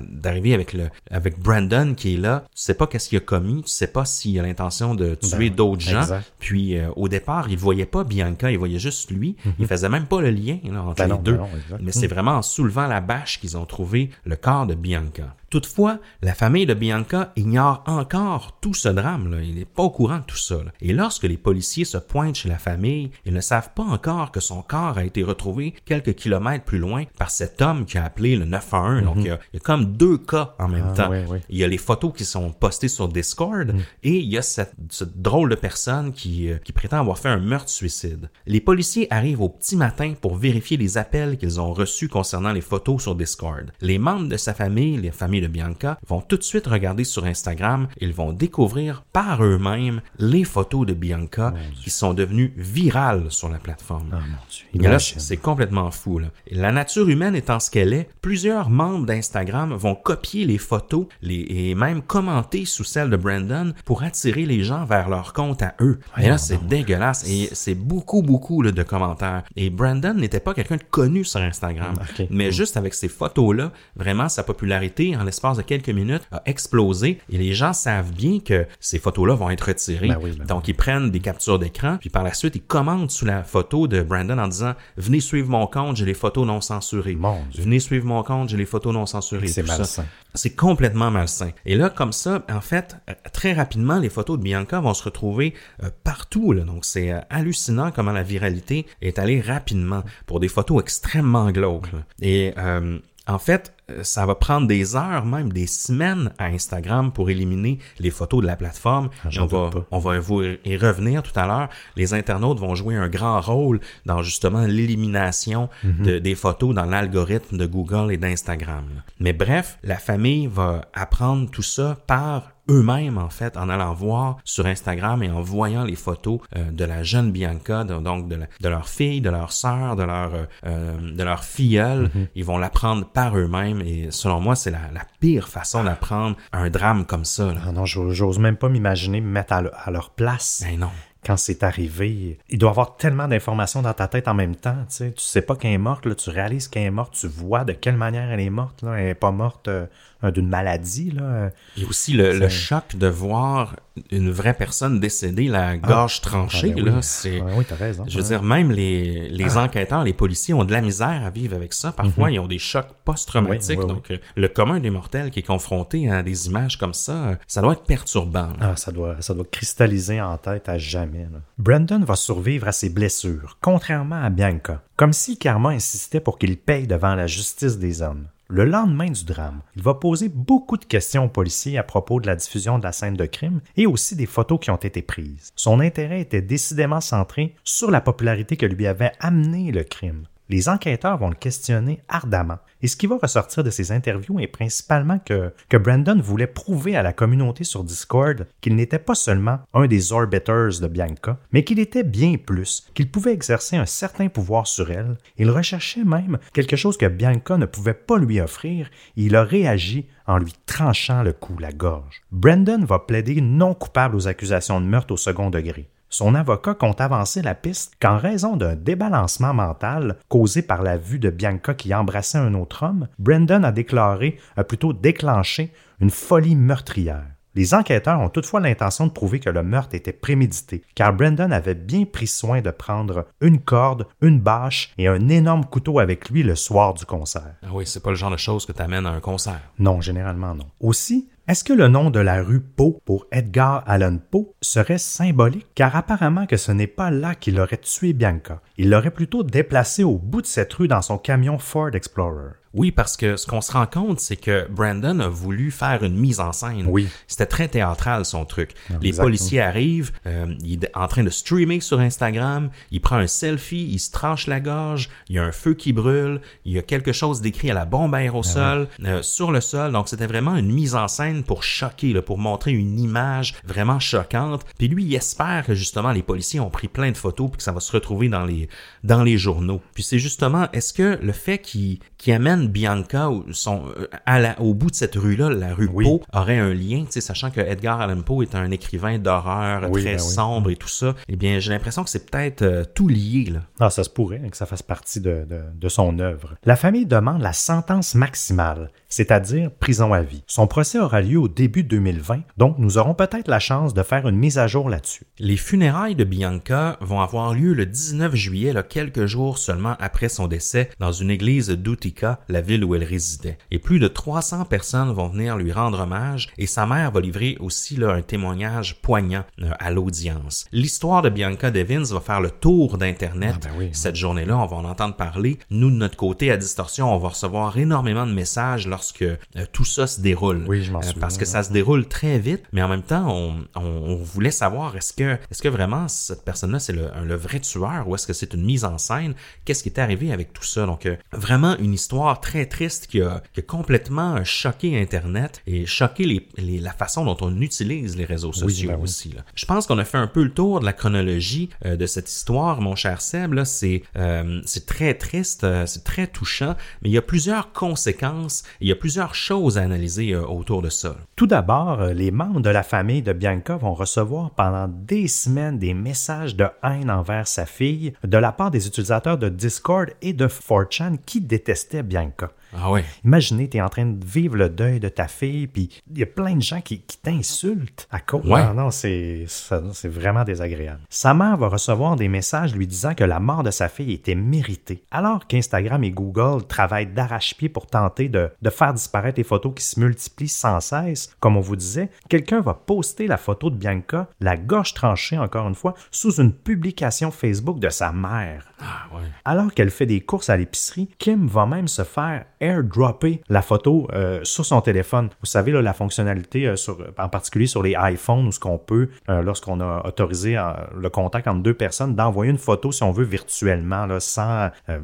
d'arriver avec le, avec Brandon qui est là, tu sais pas qu'est-ce qu'il a commis, tu sais pas s'il a l'intention de tuer ben, d'autres exact. gens. Puis euh, au départ, il voyait pas Bianca, il voyait juste lui. Mm-hmm. Il faisait même pas le lien là, entre ben les non, deux. Ben non, Mais mm. c'est vraiment en soulevant la bâche qu'ils ont trouvé le corps de Bianca. Toutefois, la famille de Bianca ignore encore tout ce drame. Là. Il n'est pas au courant de tout ça. Là. Et lorsque les policiers se pointent chez la famille, ils ne savent pas encore que son corps a été retrouvé quelques kilomètres plus loin par cet homme qui a appelé le neuf un un. Mm-hmm. Donc, il y, a, il y a comme deux cas en même ah, temps. Oui, oui. Il y a les photos qui sont postées sur Discord mm. et il y a cette, cette drôle de personne qui, euh, qui prétend avoir fait un meurtre-suicide. Les policiers arrivent au petit matin pour vérifier les appels qu'ils ont reçus concernant les photos sur Discord. Les membres de sa famille, les familles de Bianca vont tout de suite regarder sur Instagram. Ils vont découvrir par eux-mêmes les photos de Bianca qui sont devenues virales sur la plateforme. Oh, mon Dieu. Il Et là, c'est complètement fou. Là. La nature humaine étant ce qu'elle est, plusieurs membres d'Instagram vont copier les photos les, et même commenter sous celles de Brandon pour attirer les gens vers leur compte à eux. Et là, c'est dégueulasse. Et c'est beaucoup, beaucoup là, de commentaires. Et Brandon n'était pas quelqu'un de connu sur Instagram. Okay. Mais mmh. juste avec ces photos-là, vraiment, sa popularité en l'espace de quelques minutes, a explosé et les gens savent bien que ces photos-là vont être retirées. Ben oui, ben Donc, ils prennent des captures d'écran puis par la suite, ils commentent sous la photo de Brandon en disant « Venez suivre mon compte, j'ai les photos non censurées. Venez suivre mon compte, j'ai les photos non censurées. » C'est malsain. Ça. C'est complètement malsain. Et là, comme ça, en fait, très rapidement, les photos de Bianca vont se retrouver euh, partout. Là. Donc, c'est euh, hallucinant comment la viralité est allée rapidement pour des photos extrêmement glauques. Là. Et euh, en fait... ça va prendre des heures, même des semaines à Instagram pour éliminer les photos de la plateforme. Ah, on, va, on va y revenir tout à l'heure. Les internautes vont jouer un grand rôle dans justement l'élimination mm-hmm. de, des photos dans l'algorithme de Google et d'Instagram. Mais bref, la famille va apprendre tout ça par eux-mêmes, en fait, en allant voir sur Instagram et en voyant les photos euh, de la jeune Bianca, de, donc de, la, de leur fille, de leur sœur, de leur, euh, de leur filleule. Mm-hmm. Ils vont l'apprendre par eux-mêmes. Et selon moi, c'est la, la pire façon d'apprendre un drame comme ça. Là. Non, non, j'ose même pas m'imaginer me mettre à, le, à leur place. Ben non. Quand c'est arrivé, il doit y avoir tellement d'informations dans ta tête en même temps. Tu sais, tu sais pas qu'elle est morte, là, tu réalises qu'elle est morte, tu vois de quelle manière elle est morte. Là. Elle n'est pas morte euh, d'une maladie. Là. Et aussi le, le choc de voir une vraie personne décédée, la gorge ah, tranchée. Ah ben oui. Là, c'est, ah ben oui, t'as raison. Je veux dire, même les, les ah. enquêteurs, les policiers ont de la misère à vivre avec ça. Parfois, mm-hmm. ils ont des chocs post-traumatiques. Oui, oui, donc, oui. le commun des mortels qui est confronté à des images comme ça, ça doit être perturbant. Ah, ça doit, ça doit cristalliser en tête à jamais. Là. Brandon va survivre à ses blessures, contrairement à Bianca. Comme si karma insistait pour qu'il paye devant la justice des hommes. Le lendemain du drame, il va poser beaucoup de questions aux policiers à propos de la diffusion de la scène de crime et aussi des photos qui ont été prises. Son intérêt était décidément centré sur la popularité que lui avait amené le crime. Les enquêteurs vont le questionner ardemment. Et ce qui va ressortir de ces interviews est principalement que, que Brandon voulait prouver à la communauté sur Discord qu'il n'était pas seulement un des orbiters de Bianca, mais qu'il était bien plus, qu'il pouvait exercer un certain pouvoir sur elle. Il recherchait même quelque chose que Bianca ne pouvait pas lui offrir et il a réagi en lui tranchant le cou, la gorge. Brandon va plaider non coupable aux accusations de meurtre au second degré. Son avocat compte avancer la piste qu'en raison d'un débalancement mental causé par la vue de Bianca qui embrassait un autre homme, Brandon a déclaré, a plutôt déclenché, une folie meurtrière. Les enquêteurs ont toutefois l'intention de prouver que le meurtre était prémédité, car Brandon avait bien pris soin de prendre une corde, une bâche et un énorme couteau avec lui le soir du concert. Ah oui, c'est pas le genre de chose que t'amènes à un concert. Non, généralement non. Aussi, est-ce que le nom de la rue Poe pour Edgar Allan Poe serait symbolique? Car apparemment que ce n'est pas là qu'il aurait tué Bianca. Il l'aurait plutôt déplacé au bout de cette rue dans son camion Ford Explorer. Oui, parce que ce qu'on se rend compte, c'est que Brandon a voulu faire une mise en scène. Oui. C'était très théâtral, son truc. Non, les exactement. Policiers arrivent, euh, il est en train de streamer sur Instagram, il prend un selfie, il se tranche la gorge, il y a un feu qui brûle, il y a quelque chose d'écrit à la bombe aérosol, ah ouais. euh, sur le sol. Donc, c'était vraiment une mise en scène pour choquer, là, pour montrer une image vraiment choquante. Puis lui, il espère que, justement, les policiers ont pris plein de photos puis que ça va se retrouver dans les, dans les journaux. Puis c'est justement, est-ce que le fait qu'il, qu'il amène Bianca son, à la, au bout de cette rue-là, la rue oui. Poe, aurait un lien, sachant que Edgar Allan Poe est un écrivain d'horreur oui, très ben sombre oui. et tout ça, eh bien, j'ai l'impression que c'est peut-être euh, tout lié. Là. Ah, ça se pourrait hein, que ça fasse partie de, de, de son œuvre. La famille demande la sentence maximale, c'est-à-dire prison à vie. Son procès aura lieu au début deux mille vingt, donc nous aurons peut-être la chance de faire une mise à jour là-dessus. Les funérailles de Bianca vont avoir lieu le dix-neuf juillet, là, quelques jours seulement après son décès, dans une église d'Utica, la ville où elle résidait. Et plus de trois cents personnes vont venir lui rendre hommage et sa mère va livrer aussi là, un témoignage poignant euh, à l'audience. L'histoire de Bianca Devins va faire le tour d'Internet. Ah ben oui, cette oui. journée-là, on va en entendre parler. Nous, de notre côté, à Distorsion, on va recevoir énormément de messages lorsque euh, tout ça se déroule. Oui, je m'en euh, souviens. Parce que ça se déroule très vite, mais en même temps, on, on, on voulait savoir est-ce que, est-ce que vraiment cette personne-là, c'est le, le vrai tueur ou est-ce que c'est une mise en scène? Qu'est-ce qui est arrivé avec tout ça? Donc, euh, vraiment une histoire très triste qui a, qui a complètement choqué Internet et choqué les, les, la façon dont on utilise les réseaux sociaux oui, ben aussi. Oui. Là. Je pense qu'on a fait un peu le tour de la chronologie euh, de cette histoire, mon cher Seb. Là, c'est, euh, c'est très triste, euh, c'est très touchant, mais il y a plusieurs conséquences, il y a plusieurs choses à analyser euh, autour de ça. Tout d'abord, les membres de la famille de Bianca vont recevoir pendant des semaines des messages de haine envers sa fille de la part des utilisateurs de Discord et de four chan qui détestaient Bianca. Ah ouais. Imaginez, tu es en train de vivre le deuil de ta fille, puis il y a plein de gens qui, qui t'insultent à cause. Ouais. Non, non, c'est, ça, c'est vraiment désagréable. Sa mère va recevoir des messages lui disant que la mort de sa fille était méritée, alors qu'Instagram et Google travaillent d'arrache-pied pour tenter de, de faire disparaître les photos qui se multiplient sans cesse. Comme on vous disait, quelqu'un va poster la photo de Bianca, la gorge tranchée encore une fois, sous une publication Facebook de sa mère. Ah ouais. Alors qu'elle fait des courses à l'épicerie, Kim va même se faire airdropper la photo euh, sur son téléphone. Vous savez, là, la fonctionnalité, euh, sur, en particulier sur les iPhones, où ce qu'on peut, euh, lorsqu'on a autorisé euh, le contact entre deux personnes, d'envoyer une photo, si on veut, virtuellement, là, sans, euh,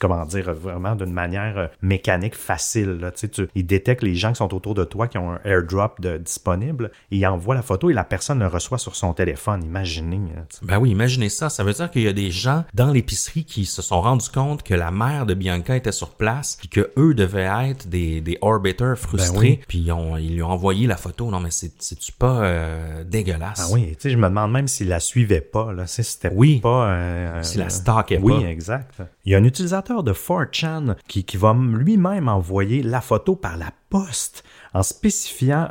comment dire, vraiment d'une manière euh, mécanique facile. Là. Tu sais, tu, il détecte les gens qui sont autour de toi, qui ont un airdrop de, disponible, et il envoie la photo et la personne le reçoit sur son téléphone. Imaginez. Là, tu sais. Ben oui, imaginez ça. Ça veut dire qu'il y a des gens dans l'épicerie qui se sont rendus compte que la mère de Bianca était sur place, puis que eux devaient être des, des orbiters frustrés, ben oui. puis ils, ont, ils lui ont envoyé la photo. Non, mais c'est, c'est-tu pas euh, dégueulasse? Ah oui, tu sais, je me demande même s'il la suivait pas, là, si c'était oui. pas... Euh, s'il euh, la stalkait oui, pas. Oui, exact. Il y a un utilisateur de four chan qui, qui va lui-même envoyer la photo par la post en spécifiant,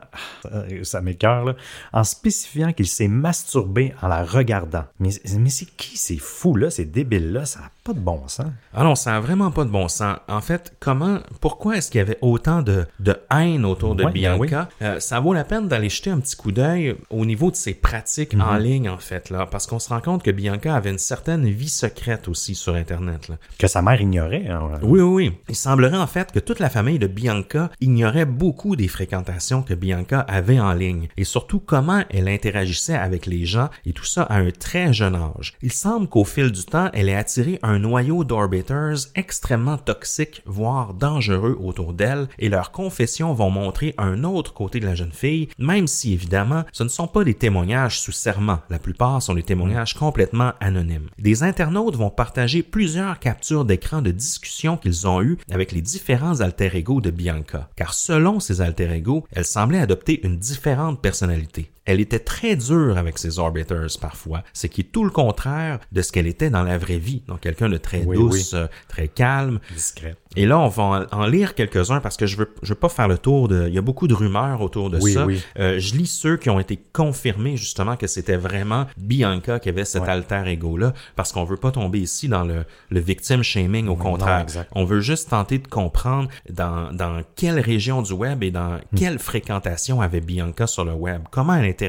ça m'écoeure là, en spécifiant qu'il s'est masturbé en la regardant. Mais, mais c'est qui ces fous-là, ces débiles-là? Ça n'a pas de bon sens. Ah non, ça n'a vraiment pas de bon sens. En fait, comment, pourquoi est-ce qu'il y avait autant de, de haine autour de ouais, Bianca? Oui. Euh, ça vaut la peine d'aller jeter un petit coup d'œil au niveau de ses pratiques mm-hmm. en ligne, en fait, là, parce qu'on se rend compte que Bianca avait une certaine vie secrète aussi sur Internet. Là. Que sa mère ignorait. Hein, oui, oui, oui. Il semblerait en fait que toute la famille de Bianca ignorait beaucoup des fréquentations que Bianca avait en ligne et surtout comment elle interagissait avec les gens et tout ça à un très jeune âge. Il semble qu'au fil du temps, elle ait attiré un noyau d'orbiters extrêmement toxiques, voire dangereux autour d'elle et leurs confessions vont montrer un autre côté de la jeune fille, même si évidemment, ce ne sont pas des témoignages sous serment. La plupart sont des témoignages complètement anonymes. Des internautes vont partager plusieurs captures d'écran de discussions qu'ils ont eues avec les différents alter-ego de Bianca, car selon ces alter-ego, elle semblait adopter une différente personnalité. Elle était très dure avec ses orbiters parfois, ce qui est tout le contraire de ce qu'elle était dans la vraie vie. Donc, quelqu'un de très oui, douce, oui. Euh, très calme. Discrète. Et là, on va en lire quelques-uns parce que je veux, je veux pas faire le tour de... Il y a beaucoup de rumeurs autour de oui, ça. Oui. Euh, je lis ceux qui ont été confirmés justement que c'était vraiment Bianca qui avait cet ouais. alter-ego-là parce qu'on veut pas tomber ici dans le, le victim shaming, au contraire. Non, on veut juste tenter de comprendre dans, dans quelle région du web et dans mm. quelle fréquentation avait Bianca sur le web. Comment elle Interag...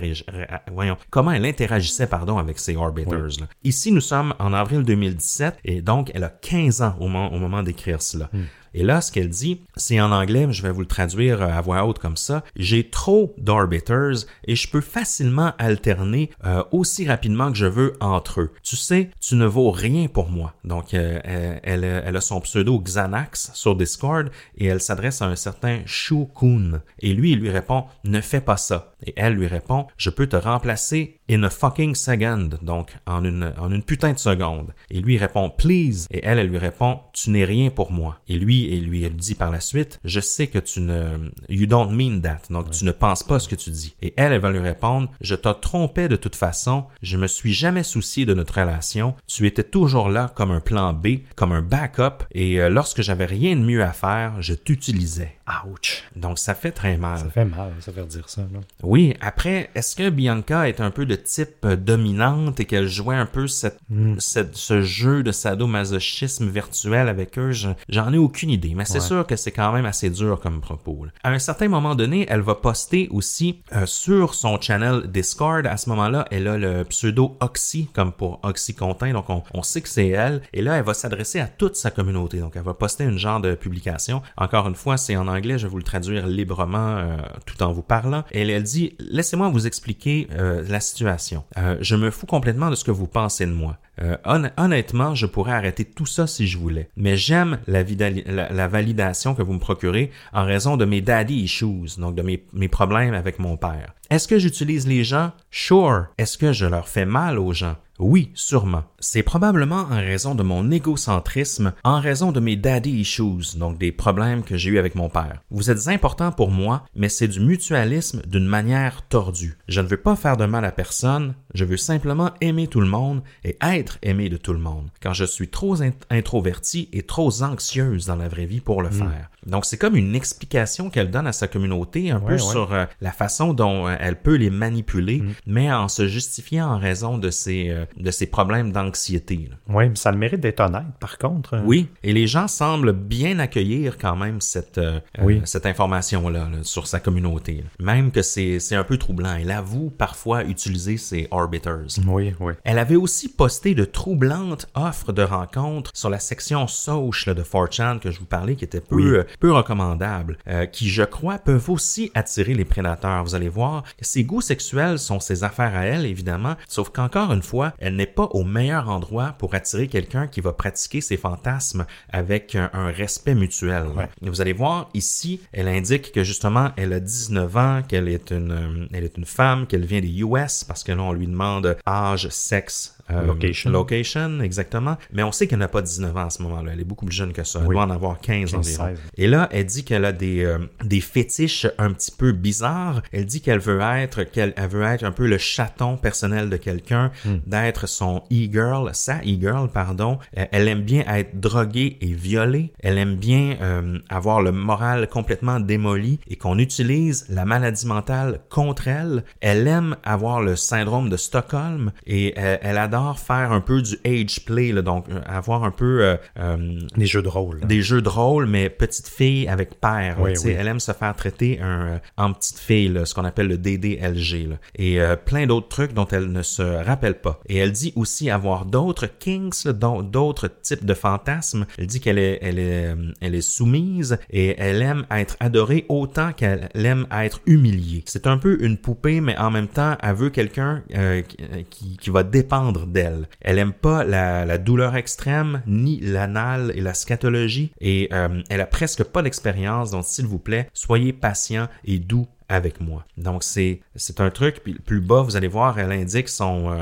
Voyons. Comment elle interagissait pardon, avec ses orbiters. Oui. Là. Ici, nous sommes en avril deux mille dix-sept et donc elle a quinze ans au moment, au moment d'écrire cela. Mm. Et là, ce qu'elle dit, c'est en anglais, je vais vous le traduire à voix haute comme ça. « J'ai trop d'orbiters et je peux facilement alterner euh, aussi rapidement que je veux entre eux. Tu sais, tu ne vaux rien pour moi. » Donc, euh, elle, elle a son pseudo Xanax sur Discord et elle s'adresse à un certain Shukun. Et lui, il lui répond « Ne fais pas ça. » Et elle lui répond « Je peux te remplacer in a fucking second. » Donc, en une, en une putain de seconde. Et lui, il répond « Please. » Et elle, elle lui répond « Tu n'es rien pour moi. » Et lui, et lui elle dit par la suite « Je sais que tu ne... You don't mean that. » Donc, ouais. tu ne penses pas ce que tu dis. Et elle, elle va lui répondre « Je te trompais de toute façon. Je me suis jamais soucié de notre relation. Tu étais toujours là comme un plan B, comme un backup. Et euh, lorsque j'avais rien de mieux à faire, je t'utilisais. » Ouch! Donc, ça fait très mal. Ça fait mal, ça fait dire ça. Là. Oui. Après, est-ce que Bianca est un peu de type euh, dominante et qu'elle jouait un peu cette, mm. cette, ce jeu de sadomasochisme virtuel avec eux? Je, j'en ai aucune idée, mais c'est ouais. sûr que c'est quand même assez dur comme propos. À un certain moment donné, elle va poster aussi euh, sur son channel Discord. À ce moment-là, elle a le pseudo Oxy, comme pour Oxycontin, donc on, on sait que c'est elle. Et là, elle va s'adresser à toute sa communauté. Donc, elle va poster une genre de publication. Encore une fois, c'est en anglais, je vais vous le traduire librement euh, tout en vous parlant. Elle, elle dit « Laissez-moi vous expliquer euh, la situation. Euh, je me fous complètement de ce que vous pensez de moi. Euh, hon- honnêtement, je pourrais arrêter tout ça si je voulais. Mais j'aime la vidali- la, la validation que vous me procurez en raison de mes daddy issues, donc de mes, mes problèmes avec mon père. Est-ce que j'utilise les gens? Sure. Est-ce que je leur fais mal aux gens? Oui, sûrement. C'est probablement en raison de mon égocentrisme, en raison de mes daddy issues, donc des problèmes que j'ai eus avec mon père. Vous êtes important pour moi, mais c'est du mutualisme d'une manière tordue. Je ne veux pas faire de mal à personne, je veux simplement aimer tout le monde et être aimé de tout le monde, car je suis trop int- introvertie et trop anxieuse dans la vraie vie pour le mmh. faire. » Donc, c'est comme une explication qu'elle donne à sa communauté, un ouais, peu ouais. sur euh, la façon dont euh, elle peut les manipuler, mmh. mais en se justifiant en raison de ses... Euh, de ses problèmes d'anxiété. Oui, mais ça a le mérite d'être honnête, par contre. Oui, et les gens semblent bien accueillir quand même cette, euh, oui. cette information-là là, sur sa communauté. Là. Même que c'est, c'est un peu troublant. Elle avoue parfois utiliser ses orbiters. Oui, oui. Elle avait aussi posté de troublantes offres de rencontres sur la section Soch là, de four chan que je vous parlais, qui était peu, oui. euh, peu recommandable, euh, qui, je crois, peuvent aussi attirer les prédateurs. Vous allez voir, ses goûts sexuels sont ses affaires à elle, évidemment, sauf qu'encore une fois, elle n'est pas au meilleur endroit pour attirer quelqu'un qui va pratiquer ses fantasmes avec un, un respect mutuel. Ouais. Vous allez voir, ici, elle indique que justement, elle a dix-neuf ans, qu'elle est une, elle est une femme, qu'elle vient des U S, parce que là, on lui demande âge, sexe, Euh, location. Location, exactement. Mais on sait qu'elle n'a pas dix-neuf ans à ce moment-là. Elle est beaucoup plus jeune que ça. Elle oui. doit en avoir quinze environ. seize. Et là, elle dit qu'elle a des, euh, des fétiches un petit peu bizarres. Elle dit qu'elle veut être, qu'elle elle veut être un peu le chaton personnel de quelqu'un, mm. d'être son e-girl, sa e-girl, pardon. Euh, elle aime bien être droguée et violée. Elle aime bien euh, avoir le moral complètement démoli et qu'on utilise la maladie mentale contre elle. Elle aime avoir le syndrome de Stockholm et elle, elle adore faire un peu du age play, là, donc avoir un peu... Euh, euh, des jeux de rôle. Hein. Des jeux de rôle, mais petite fille avec père. Oui, là, oui. Elle aime se faire traiter un, en petite fille, là, ce qu'on appelle le D D L G. Là, et euh, plein d'autres trucs dont elle ne se rappelle pas. Et elle dit aussi avoir d'autres kinks, là, d'autres types de fantasmes. Elle dit qu'elle est, elle est, elle est soumise et elle aime être adorée autant qu'elle aime être humiliée. C'est un peu une poupée, mais en même temps, elle veut quelqu'un euh, qui, qui va dépendre d'elle. Elle aime pas la, la douleur extrême, ni l'anal et la scatologie, et euh, elle a presque pas d'expérience, donc s'il vous plaît, soyez patient et doux avec moi. Donc, c'est, c'est un truc. Puis plus bas, vous allez voir, elle indique son, euh,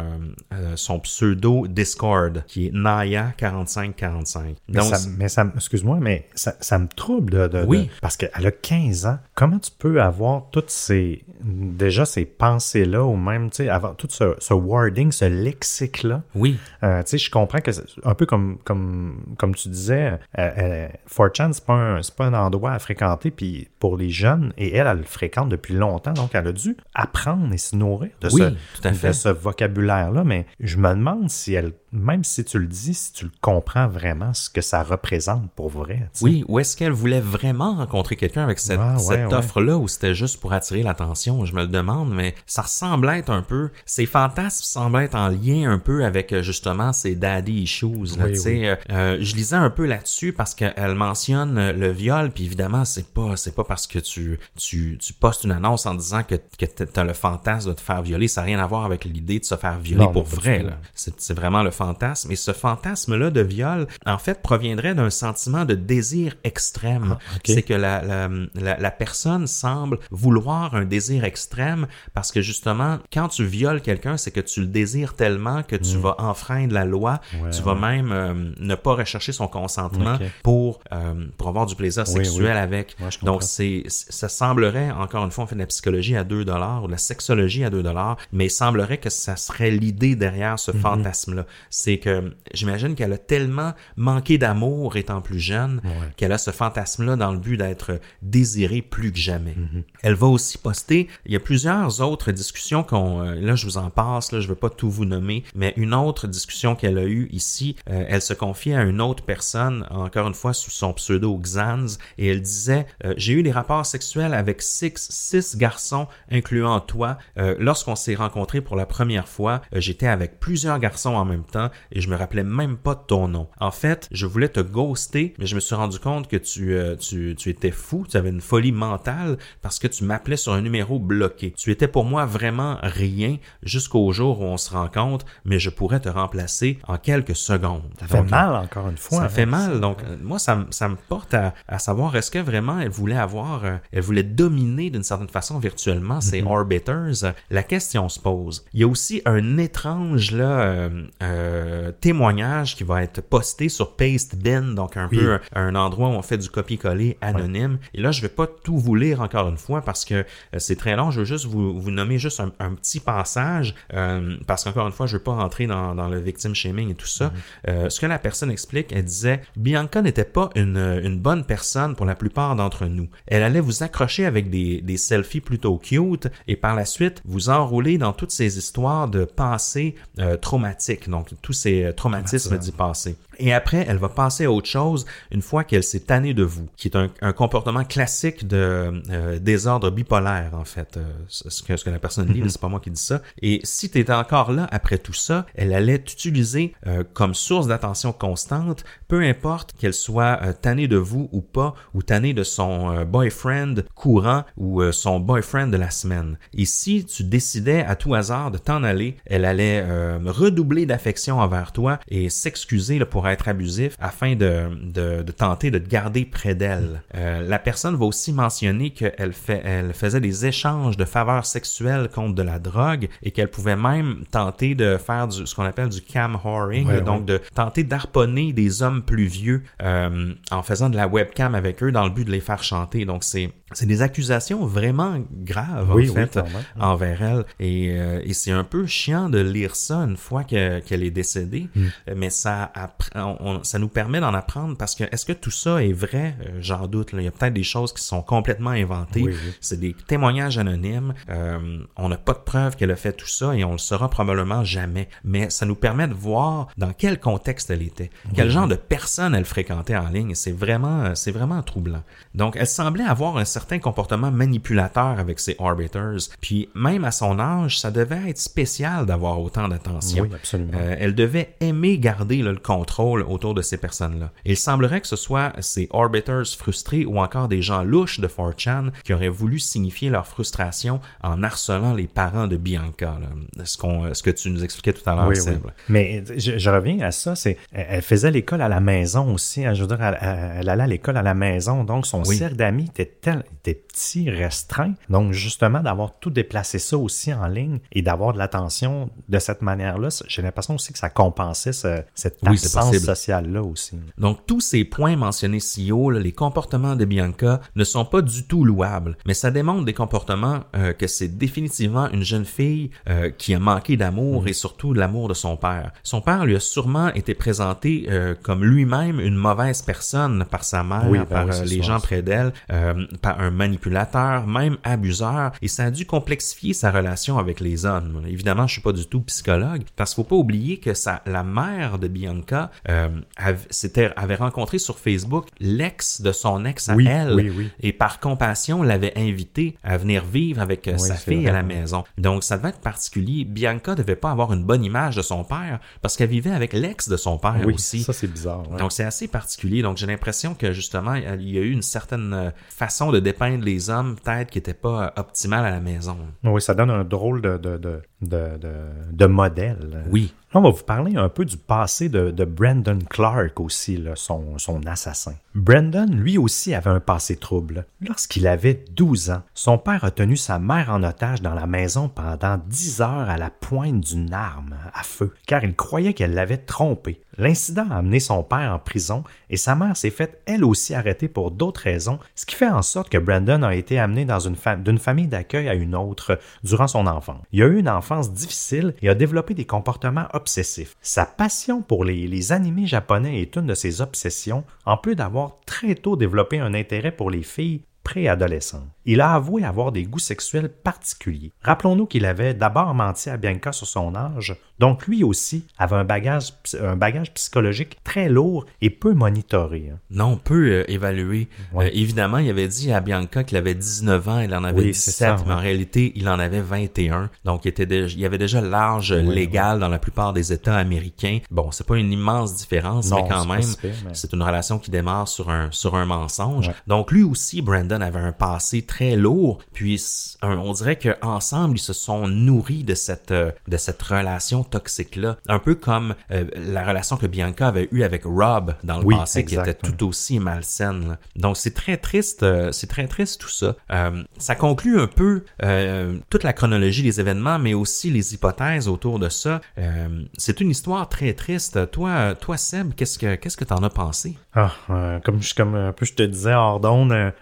euh, son pseudo Discord, qui est Naya quarante-cinq quarante-cinq. Donc, mais ça, mais ça, excuse-moi, mais ça, ça me trouble de... de oui. De, parce qu'elle a quinze ans. Comment tu peux avoir toutes ces... Déjà, ces pensées-là, ou même, tu sais, avoir tout ce, ce wording, ce lexique-là. Oui. Euh, tu sais, je comprends que c'est un peu comme, comme, comme tu disais, euh, euh, four chan, c'est pas, un, c'est pas un endroit à fréquenter, puis pour les jeunes, et elle, elle le fréquente depuis depuis longtemps, donc elle a dû apprendre et se nourrir de, oui, ce, tout à fait. de ce vocabulaire-là, mais je me demande si elle, même si tu le dis, si tu le comprends vraiment, ce que ça représente pour vrai. T'sais. Oui, ou est-ce qu'elle voulait vraiment rencontrer quelqu'un avec cette, ah, ouais, cette ouais. offre-là, ou c'était juste pour attirer l'attention, je me le demande, mais ça ressemble être un peu, ses fantasmes semblent être en lien un peu avec, justement, ses daddy issues. Là, oui, oui. Euh, je lisais un peu là-dessus parce qu'elle mentionne le viol, puis évidemment, c'est pas, c'est pas parce que tu, tu, tu postes une annonce en disant que, que t'as le fantasme de te faire violer, ça n'a rien à voir avec l'idée de se faire violer non, pour vrai. Là. C'est, c'est vraiment le fantasme. Et ce fantasme-là de viol, en fait, proviendrait d'un sentiment de désir extrême. Ah, okay. C'est que la, la, la, la personne semble vouloir un désir extrême parce que, justement, quand tu violes quelqu'un, c'est que tu le désires tellement que tu mmh. vas enfreindre la loi, ouais, tu ouais. vas même euh, ne pas rechercher son consentement okay. pour, euh, pour avoir du plaisir oui, sexuel oui. avec. Ouais, donc, c'est, ça semblerait, encore une fois, on fait de la psychologie à deux dollars ou de la sexologie à deux dollars, mais il semblerait que ça serait l'idée derrière ce mmh. fantasme-là. C'est que j'imagine qu'elle a tellement manqué d'amour étant plus jeune ouais. qu'elle a ce fantasme-là dans le but d'être désirée plus que jamais. Mm-hmm. Elle va aussi poster, il y a plusieurs autres discussions qu'on, là je vous en passe, là je veux pas tout vous nommer, mais une autre discussion qu'elle a eue ici, euh, elle se confiait à une autre personne, encore une fois sous son pseudo Xans, et elle disait euh, « J'ai eu des rapports sexuels avec six, six garçons, incluant toi. Euh, lorsqu'on s'est rencontrés pour la première fois, euh, j'étais avec plusieurs garçons en même temps. Et je me rappelais même pas de ton nom. En fait, je voulais te ghoster, mais je me suis rendu compte que tu, euh, tu, tu étais fou, tu avais une folie mentale parce que tu m'appelais sur un numéro bloqué. Tu étais pour moi vraiment rien jusqu'au jour où on se rencontre, mais je pourrais te remplacer en quelques secondes. » Ça fait donc, mal, encore une fois. Ça fait mal. Donc, euh, moi, ça, ça me porte à, à savoir est-ce que vraiment elle voulait avoir, euh, elle voulait dominer d'une certaine façon virtuellement ces mm-hmm. Orbiters. La question se pose. Il y a aussi un étrange, là, euh, euh, Euh, témoignage qui va être posté sur Pastebin, donc un oui. peu un, un endroit où on fait du copier-coller anonyme. Oui. Et là, je ne vais pas tout vous lire encore une fois parce que euh, c'est très long. Je veux juste vous, vous nommer juste un, un petit passage euh, parce qu'encore une fois, je ne veux pas rentrer dans, dans le victim shaming et tout ça. Mm-hmm. Euh, ce que la personne explique, elle disait « Bianca n'était pas une, une bonne personne pour la plupart d'entre nous. Elle allait vous accrocher avec des, des selfies plutôt cute et par la suite, vous enrouler dans toutes ces histoires de pensées euh, traumatiques. » Donc, tous ces traumatismes du passé. Et après, elle va passer à autre chose une fois qu'elle s'est tannée de vous, qui est un, un comportement classique de euh, désordre bipolaire, en fait. Euh, ce, que, ce que la personne dit, c'est pas moi qui dis ça. Et si t'étais encore là après tout ça, elle allait t'utiliser euh, comme source d'attention constante, peu importe qu'elle soit euh, tannée de vous ou pas, ou tannée de son euh, boyfriend courant ou euh, son boyfriend de la semaine. Et si tu décidais à tout hasard de t'en aller, elle allait euh, redoubler d'affection envers toi et s'excuser là, pour va être abusif afin de, de, de tenter de te garder près d'elle. Euh, la personne va aussi mentionner qu'elle fait, elle faisait des échanges de faveurs sexuelles contre de la drogue et qu'elle pouvait même tenter de faire du, ce qu'on appelle du cam-whoring, ouais, donc ouais. de tenter d'harponner des hommes plus vieux euh, en faisant de la webcam avec eux dans le but de les faire chanter. Donc, c'est, c'est des accusations vraiment graves, oui, en fait, oui, envers elle. Et, euh, et c'est un peu chiant de lire ça une fois que, qu'elle est décédée, mm. mais ça, on, ça nous permet d'en apprendre parce que est-ce que tout ça est vrai? J'en doute. Là. Il y a peut-être des choses qui sont complètement inventées. Oui, oui. C'est des témoignages anonymes. Euh, on n'a pas de preuve qu'elle a fait tout ça et on le saura probablement jamais. Mais ça nous permet de voir dans quel contexte elle était, oui, quel genre de personne elle fréquentait en ligne. C'est vraiment, c'est vraiment troublant. Donc, elle semblait avoir un certain comportement manipulateur avec ses arbiters. Puis, même à son âge, ça devait être spécial d'avoir autant d'attention. Oui, absolument. Euh, elle devait aimer garder là, le contrôle autour de ces personnes-là. Il semblerait que ce soit ces arbiters frustrés ou encore des gens louches de four chan qui auraient voulu signifier leur frustration en harcelant les parents de Bianca. Là. Ce, qu'on, ce que tu nous expliquais tout à l'heure, oui, oui. Mais je, je reviens à ça. C'est, elle faisait l'école à la maison aussi. Hein, je veux dire, elle, elle allait à l'école à la maison. Donc, son oui. cercle d'amis était, tel, était petit, restreint. Donc, justement, d'avoir tout déplacé ça aussi en ligne et d'avoir de l'attention de cette manière-là, j'ai l'impression aussi que ça compensait ce, cette oui, absence sociale-là aussi. Donc, tous ces points mentionnés si haut, là, les comportements de Bianca ne sont pas du tout louables, mais ça démontre des comportements euh, que c'est définitivement une jeune fille euh, qui a manqué d'amour mmh. et surtout de l'amour de son père. Son père lui a sûrement été présenté euh, comme lui-même une mauvaise personne par sa mère, oui, ben par oui, euh, les gens près d'elle, euh, par un manipulateur, même abuseur, et ça a dû complexifier sa relation avec les hommes. Évidemment, je suis pas du tout psychologue, parce qu'il faut pas oublier que sa, la mère de Bianca euh, avait, c'était, avait rencontré sur Facebook l'ex de son ex à oui, elle, oui, oui. et par compassion, l'avait invité à venir vivre avec oui, sa fille vrai. à la maison. Donc, ça devait être particulier. Bianca devait pas avoir une bonne image de son père, parce qu'elle vivait avec l'ex de son père oui, aussi. Ça, c'est bizarre. Ouais. Donc, c'est assez particulier. Donc, j'ai l'impression que, justement, il y a eu une certaine façon de dépeindre les hommes, peut-être, qui n'était pas optimale à la maison. Oui, ça donne un drôle de... de, de... De, de, de modèle. Oui. Là, on va vous parler un peu du passé de, de Brandon Clark aussi, là, son, son assassin. Brandon, lui aussi, avait un passé trouble. Lorsqu'il avait douze ans, son père a tenu sa mère en otage dans la maison pendant dix heures à la pointe d'une arme à feu, car il croyait qu'elle l'avait trompé. L'incident a amené son père en prison et sa mère s'est faite elle aussi arrêter pour d'autres raisons, ce qui fait en sorte que Brandon a été amené dans une fa- d'une famille d'accueil à une autre durant son enfance. Il a eu une enfance difficile et a développé des comportements obsessifs. Sa passion pour les, les animés japonais est une de ses obsessions, en plus d'avoir très tôt développé un intérêt pour les filles préadolescente. Il a avoué avoir des goûts sexuels particuliers. Rappelons-nous qu'il avait d'abord menti à Bianca sur son âge, donc lui aussi avait un bagage, un bagage psychologique très lourd et peu monitoré. Non, peu euh, évalué. Ouais. Euh, évidemment, il avait dit à Bianca qu'il avait dix-neuf ans, il en avait oui, dix-sept, ça, ouais. mais en réalité, il en avait vingt et un. Donc, il, était déjà, il y avait déjà l'âge oui, légal oui. dans la plupart des États américains. Bon, c'est pas une immense différence, non, mais quand c'est même, possible, mais... c'est une relation qui démarre sur un, sur un mensonge. Ouais. Donc, lui aussi, Brandon avait un passé très lourd, puis on dirait qu'ensemble, ils se sont nourris de cette, de cette relation toxique-là, un peu comme euh, la relation que Bianca avait eue avec Rob dans le oui, passé, exact, qui était tout aussi malsaine. Là. Donc, c'est très triste, euh, c'est très triste tout ça. Euh, ça conclut un peu euh, toute la chronologie des événements, mais aussi les hypothèses autour de ça. Euh, c'est une histoire très triste. Toi, toi Seb, qu'est-ce que, qu'est-ce que t'en as pensé? Ah, euh, comme, je, comme un peu je te disais, hors d'onde, euh,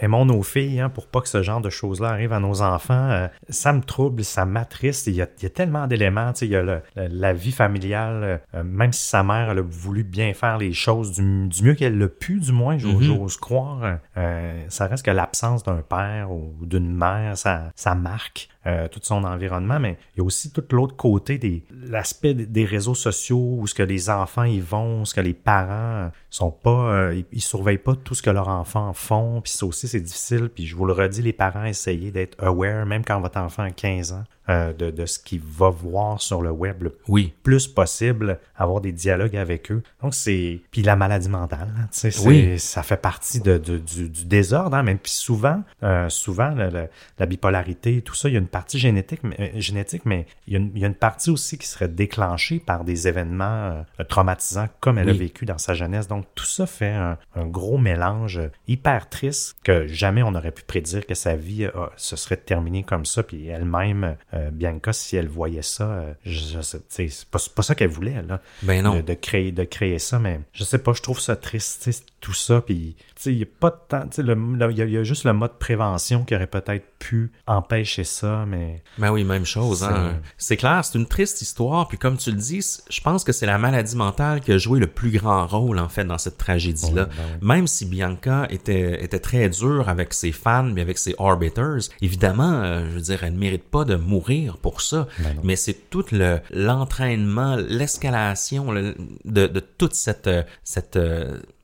aimons nos filles hein, pour pas que ce genre de choses-là arrive à nos enfants. Euh, ça me trouble, ça m'attriste. Il y a, il y a tellement d'éléments. Tu sais, il y a le, le, la vie familiale, euh, même si sa mère elle a voulu bien faire les choses du, du mieux qu'elle l'a pu, du moins, j'ose, mm-hmm. j'ose croire. Euh, ça reste que l'absence d'un père ou d'une mère, ça, ça marque. Euh, tout son environnement, mais il y a aussi tout l'autre côté, des, l'aspect des réseaux sociaux, où ce que les enfants y vont, ce que les parents sont pas, euh, ils, ils surveillent pas tout ce que leurs enfants font, puis ça aussi c'est difficile, puis je vous le redis, les parents, essayez d'être aware, même quand votre enfant a quinze ans. euh, de, de ce qu'il va voir sur le web le oui. plus possible, avoir des dialogues avec eux. Donc, c'est... Puis la maladie mentale, hein, tu sais, c'est, oui. ça fait partie de, de, du, du désordre. Hein, même puis souvent, euh, souvent le, le, la bipolarité, tout ça, il y a une partie génétique, mais, euh, génétique, mais il y, a une, il y a une partie aussi qui serait déclenchée par des événements euh, traumatisants comme elle oui. a vécu dans sa jeunesse. Donc, tout ça fait un, un gros mélange hyper triste que jamais on aurait pu prédire que sa vie euh, se serait terminée comme ça. Puis elle-même, euh, Bianca, si elle voyait ça, euh, je, je sais, c'est pas, c'est pas ça qu'elle voulait, là. Ben non. De, de, créer, de créer ça, mais je sais pas, je trouve ça triste, tout ça. Puis, tu sais, il n'y a pas de temps, tu sais, il y, y a juste le mode prévention qui aurait peut-être pu empêcher ça, mais... Ben oui, même chose, c'est... hein. C'est clair, c'est une triste histoire. Puis comme tu le dis, je pense que c'est la maladie mentale qui a joué le plus grand rôle, en fait, dans cette tragédie-là. Bon, ben... Même si Bianca était, était très dure avec ses fans, mais avec ses orbiters, évidemment, euh, je veux dire, elle ne mérite pas de mourir pour ça. Ben mais c'est tout le, l'entraînement, l'escalation le, de, de toute cette... cette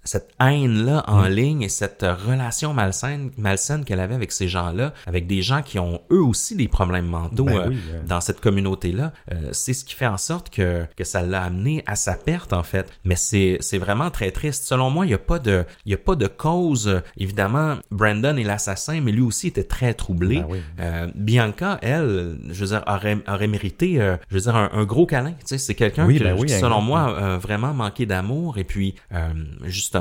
cette haine-là en mmh. ligne et cette relation malsaine, malsaine qu'elle avait avec ces gens-là, avec des gens qui ont eux aussi des problèmes mentaux ben euh, oui, euh. dans cette communauté-là, euh, c'est ce qui fait en sorte que, que ça l'a amené à sa perte, en fait. Mais c'est, c'est vraiment très triste. Selon moi, il n'y a pas de, il n'y a pas de cause. Évidemment, Brandon est l'assassin, mais lui aussi était très troublé. Ben oui. euh, Bianca, elle, je veux dire, aurait, aurait mérité, euh, je veux dire, un, un gros câlin. Tu sais, c'est quelqu'un oui, qui, ben oui, selon moi, euh, vraiment manquait d'amour et puis, euh, justement,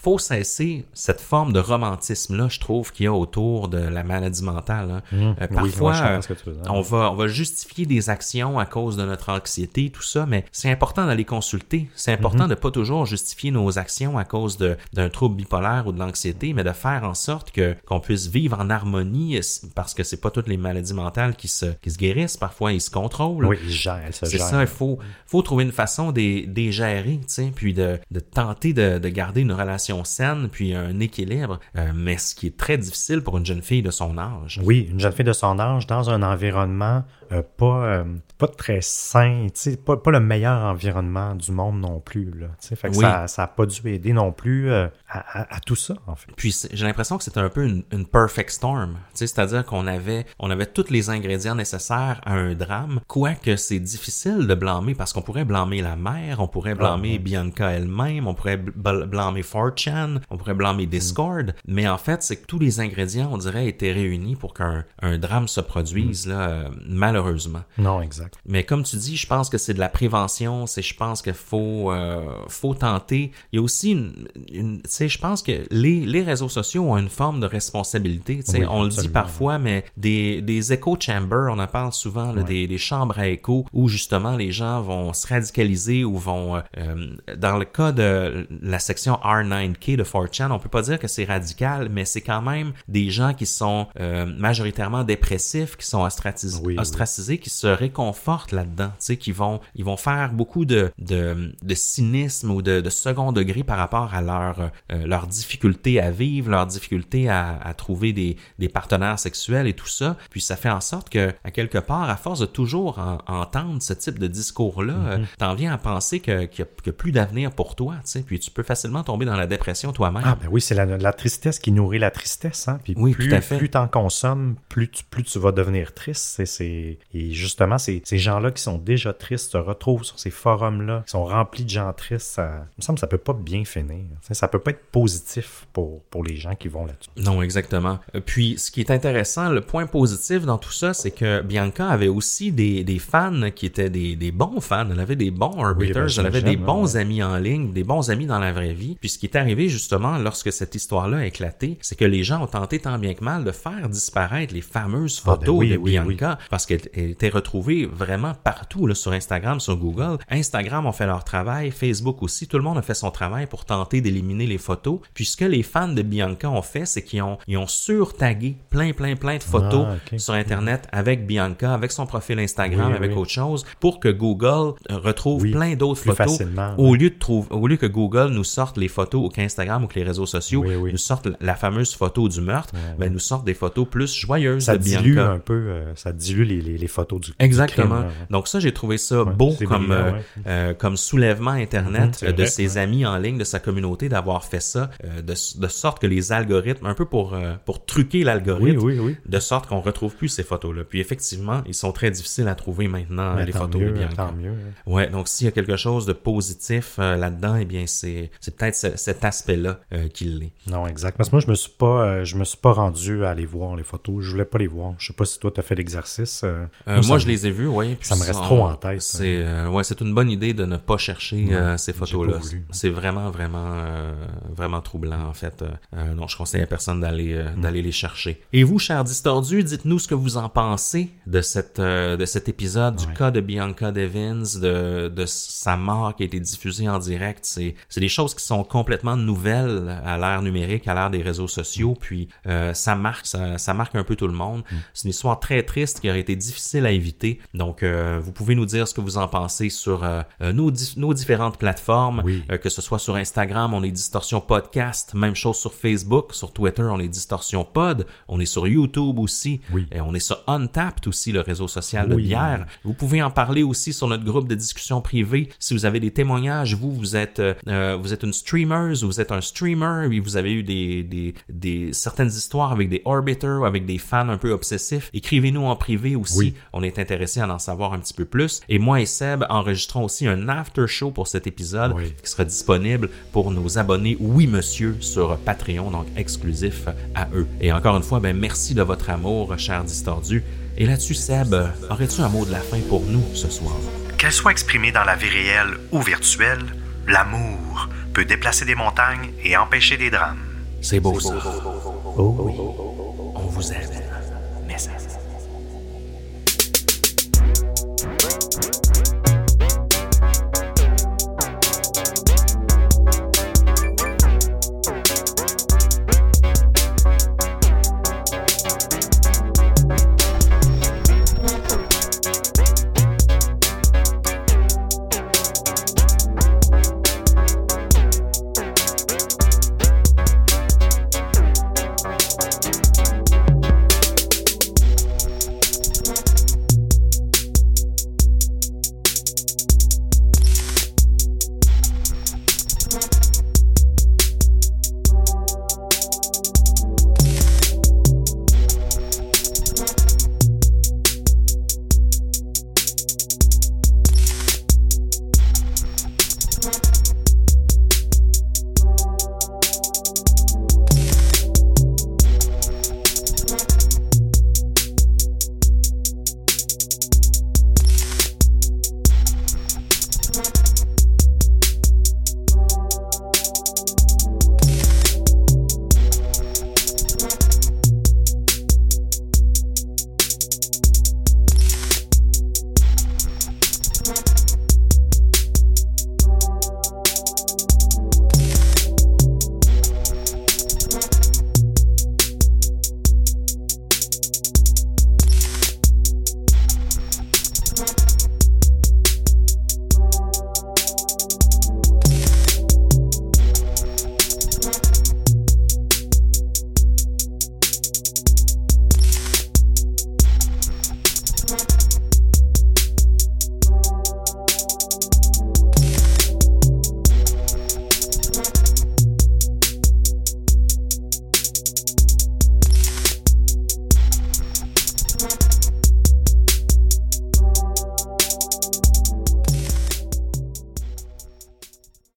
faut cesser cette forme de romantisme-là, je trouve, qu'il y a autour de la maladie mentale. Hein. Mmh, euh, parfois, oui, moi, euh, on, va, on va justifier des actions à cause de notre anxiété, tout ça, mais c'est important d'aller consulter. C'est important mmh. de ne pas toujours justifier nos actions à cause de, d'un trouble bipolaire ou de l'anxiété, mais de faire en sorte que, qu'on puisse vivre en harmonie, parce que c'est pas toutes les maladies mentales qui se, qui se guérissent. Parfois, ils se contrôlent. Oui, ils gèrent. C'est gère. ça, il faut, faut trouver une façon de, de gérer, tu sais, puis de, de tenter de, de garder une relation saine, puis un équilibre, euh, mais ce qui est très difficile pour une jeune fille de son âge. Oui, une jeune fille de son âge dans un environnement euh, pas, euh, pas très sain, pas, pas le meilleur environnement du monde non plus. Là, fait que oui. Ça n'a pas dû aider non plus euh, à, à, à tout ça, en fait. Puis j'ai l'impression que c'était un peu une, une perfect storm, c'est-à-dire qu'on avait, on avait tous les ingrédients nécessaires à un drame, quoique c'est difficile de blâmer, parce qu'on pourrait blâmer la mère, on pourrait blâmer ah, Bianca elle-même, on pourrait blâmer blâmer four chan, on pourrait blâmer Discord, mm. mais en fait, c'est que tous les ingrédients, on dirait, étaient réunis pour qu'un un drame se produise, mm. là, euh, malheureusement. Non, exact. Mais comme tu dis, je pense que c'est de la prévention, c'est, je pense qu'il faut, euh, faut tenter. Il y a aussi, une, une, tu sais, je pense que les, les réseaux sociaux ont une forme de responsabilité, tu sais, oui, on absolument. le dit parfois, mais des, des écho chambers, on en parle souvent, là, ouais. des, des chambres à écho, où justement, les gens vont se radicaliser ou vont, euh, dans le cas de la section R neuf K de four chan, on peut pas dire que c'est radical, mais c'est quand même des gens qui sont euh, majoritairement dépressifs, qui sont ostracis- oui, ostracisés, oui. qui se réconfortent là-dedans, tu sais, qui vont, ils vont faire beaucoup de, de, de cynisme ou de, de second degré par rapport à leur, euh, leur difficulté à vivre, leur difficulté à, à trouver des, des partenaires sexuels et tout ça. Puis ça fait en sorte que, à quelque part, à force de toujours en, entendre ce type de discours-là, mm-hmm. euh, t'en viens à penser que, qu'il n'y a plus d'avenir pour toi, tu sais, puis tu peux facilement tomber dans la dépression toi-même. Ah ben oui, c'est la, la tristesse qui nourrit la tristesse, hein. Puis oui, plus, tout à fait. Plus t'en consommes, plus tu, plus tu vas devenir triste. C'est, c'est... Et justement, ces, ces gens-là qui sont déjà tristes se retrouvent sur ces forums-là, qui sont remplis de gens tristes. Ça, il me semble que ça peut pas bien finir. Ça peut pas être positif pour, pour les gens qui vont là-dessus. Non, exactement. Puis, ce qui est intéressant, le point positif dans tout ça, c'est que Bianca avait aussi des, des fans qui étaient des, des bons fans. Elle avait des bons arbiters, oui, ben, elle avait des bons hein, amis en ligne, des bons amis dans la vraie vie. Puis ce qui est arrivé justement lorsque cette histoire-là a éclaté, c'est que les gens ont tenté tant bien que mal de faire disparaître les fameuses photos ah ben oui, de oui, Bianca oui. parce qu'elle était retrouvée vraiment partout là, sur Instagram, sur Google. Instagram ont fait leur travail, Facebook aussi, tout le monde a fait son travail pour tenter d'éliminer les photos. Puis ce que les fans de Bianca ont fait, c'est qu'ils ont, ils ont sur-tagué plein, plein, plein de photos ah, okay. sur Internet avec Bianca, avec son profil Instagram, oui, avec oui. autre chose, pour que Google retrouve oui, plein d'autres photos au lieu, de trouv- au lieu que Google nous sorte les photos ou qu'Instagram ou que les réseaux sociaux oui, oui. nous sortent la fameuse photo du meurtre, oui, oui. ben nous sortent des photos plus joyeuses ça de Bianca. Ça dilue un peu, euh, ça dilue les, les, les photos du Exactement. Du crime, hein. Donc ça, j'ai trouvé ça beau oui, comme, brillant, euh, ouais. euh, comme soulèvement Internet mm-hmm, de vrai, ses ouais. amis en ligne, de sa communauté, d'avoir fait fait ça euh, de, de sorte que les algorithmes, un peu pour, euh, pour truquer l'algorithme, oui, oui, oui. de sorte qu'on ne retrouve plus ces photos-là. Puis effectivement, ils sont très difficiles à trouver maintenant, mais les photos mieux, de Bianca. Tant mieux. Ouais, donc s'il y a quelque chose de positif euh, là-dedans, eh bien c'est, c'est peut-être ce, cet aspect-là euh, qui l'est. Non, exact. Parce que moi, je me suis pas, euh, je me suis pas rendu à aller voir les photos. Je voulais pas les voir. Je sais pas si toi, tu as fait l'exercice. Euh, euh, moi, je me... les ai vues, oui. Ça me reste on... trop en tête. C'est, euh, ouais, c'est une bonne idée de ne pas chercher ouais, euh, ces photos-là. C'est vraiment, vraiment, euh, vraiment troublant, en fait. Euh, non, je conseille à personne d'aller, euh, mm. d'aller les chercher. Et vous, chers distordus, dites-nous ce que vous en pensez de, cette, euh, de cet épisode, ouais. du cas de Bianca Devins, de, de sa mort qui a été diffusée en direct. C'est, c'est des choses qui sont complètement nouvelles à l'ère numérique, à l'ère des réseaux sociaux, puis euh, ça marque, ça, ça marque un peu tout le monde. Mm. C'est une histoire très triste qui aurait été difficile à éviter. Donc, euh, vous pouvez nous dire ce que vous en pensez sur euh, nos, di- nos différentes plateformes, oui. euh, que ce soit sur Instagram, on est Distorsion Podcast, même chose sur Facebook, sur Twitter, on est Distorsion Pod, on est sur YouTube aussi, oui. et on est sur Untapped aussi, le réseau social oui. de bière. Vous pouvez en parler aussi sur notre groupe de discussion privée. Si vous avez des témoignages, vous, vous êtes, euh, vous êtes une streamer, vous êtes un streamer, et vous avez eu des, des, des, certaines histoires avec des orbiters, avec des fans un peu obsessifs, écrivez-nous en privé aussi, oui. on est intéressé à en savoir un petit peu plus. Et moi et Seb enregistrons aussi un after show pour cet épisode oui. qui sera disponible pour nos abonnés, oui monsieur, sur Patreon, donc exclusif à eux. Et encore une fois, ben merci de votre amour, chers distordus. Et là-dessus, Seb, aurais-tu un mot de la fin pour nous ce soir? Qu'elle soit exprimée dans la vie réelle ou virtuelle, l'amour peut déplacer des montagnes et empêcher des drames. C'est beau, C'est beau ça. Beau, beau, beau, beau, beau, beau, beau, beau, beau. On vous aime.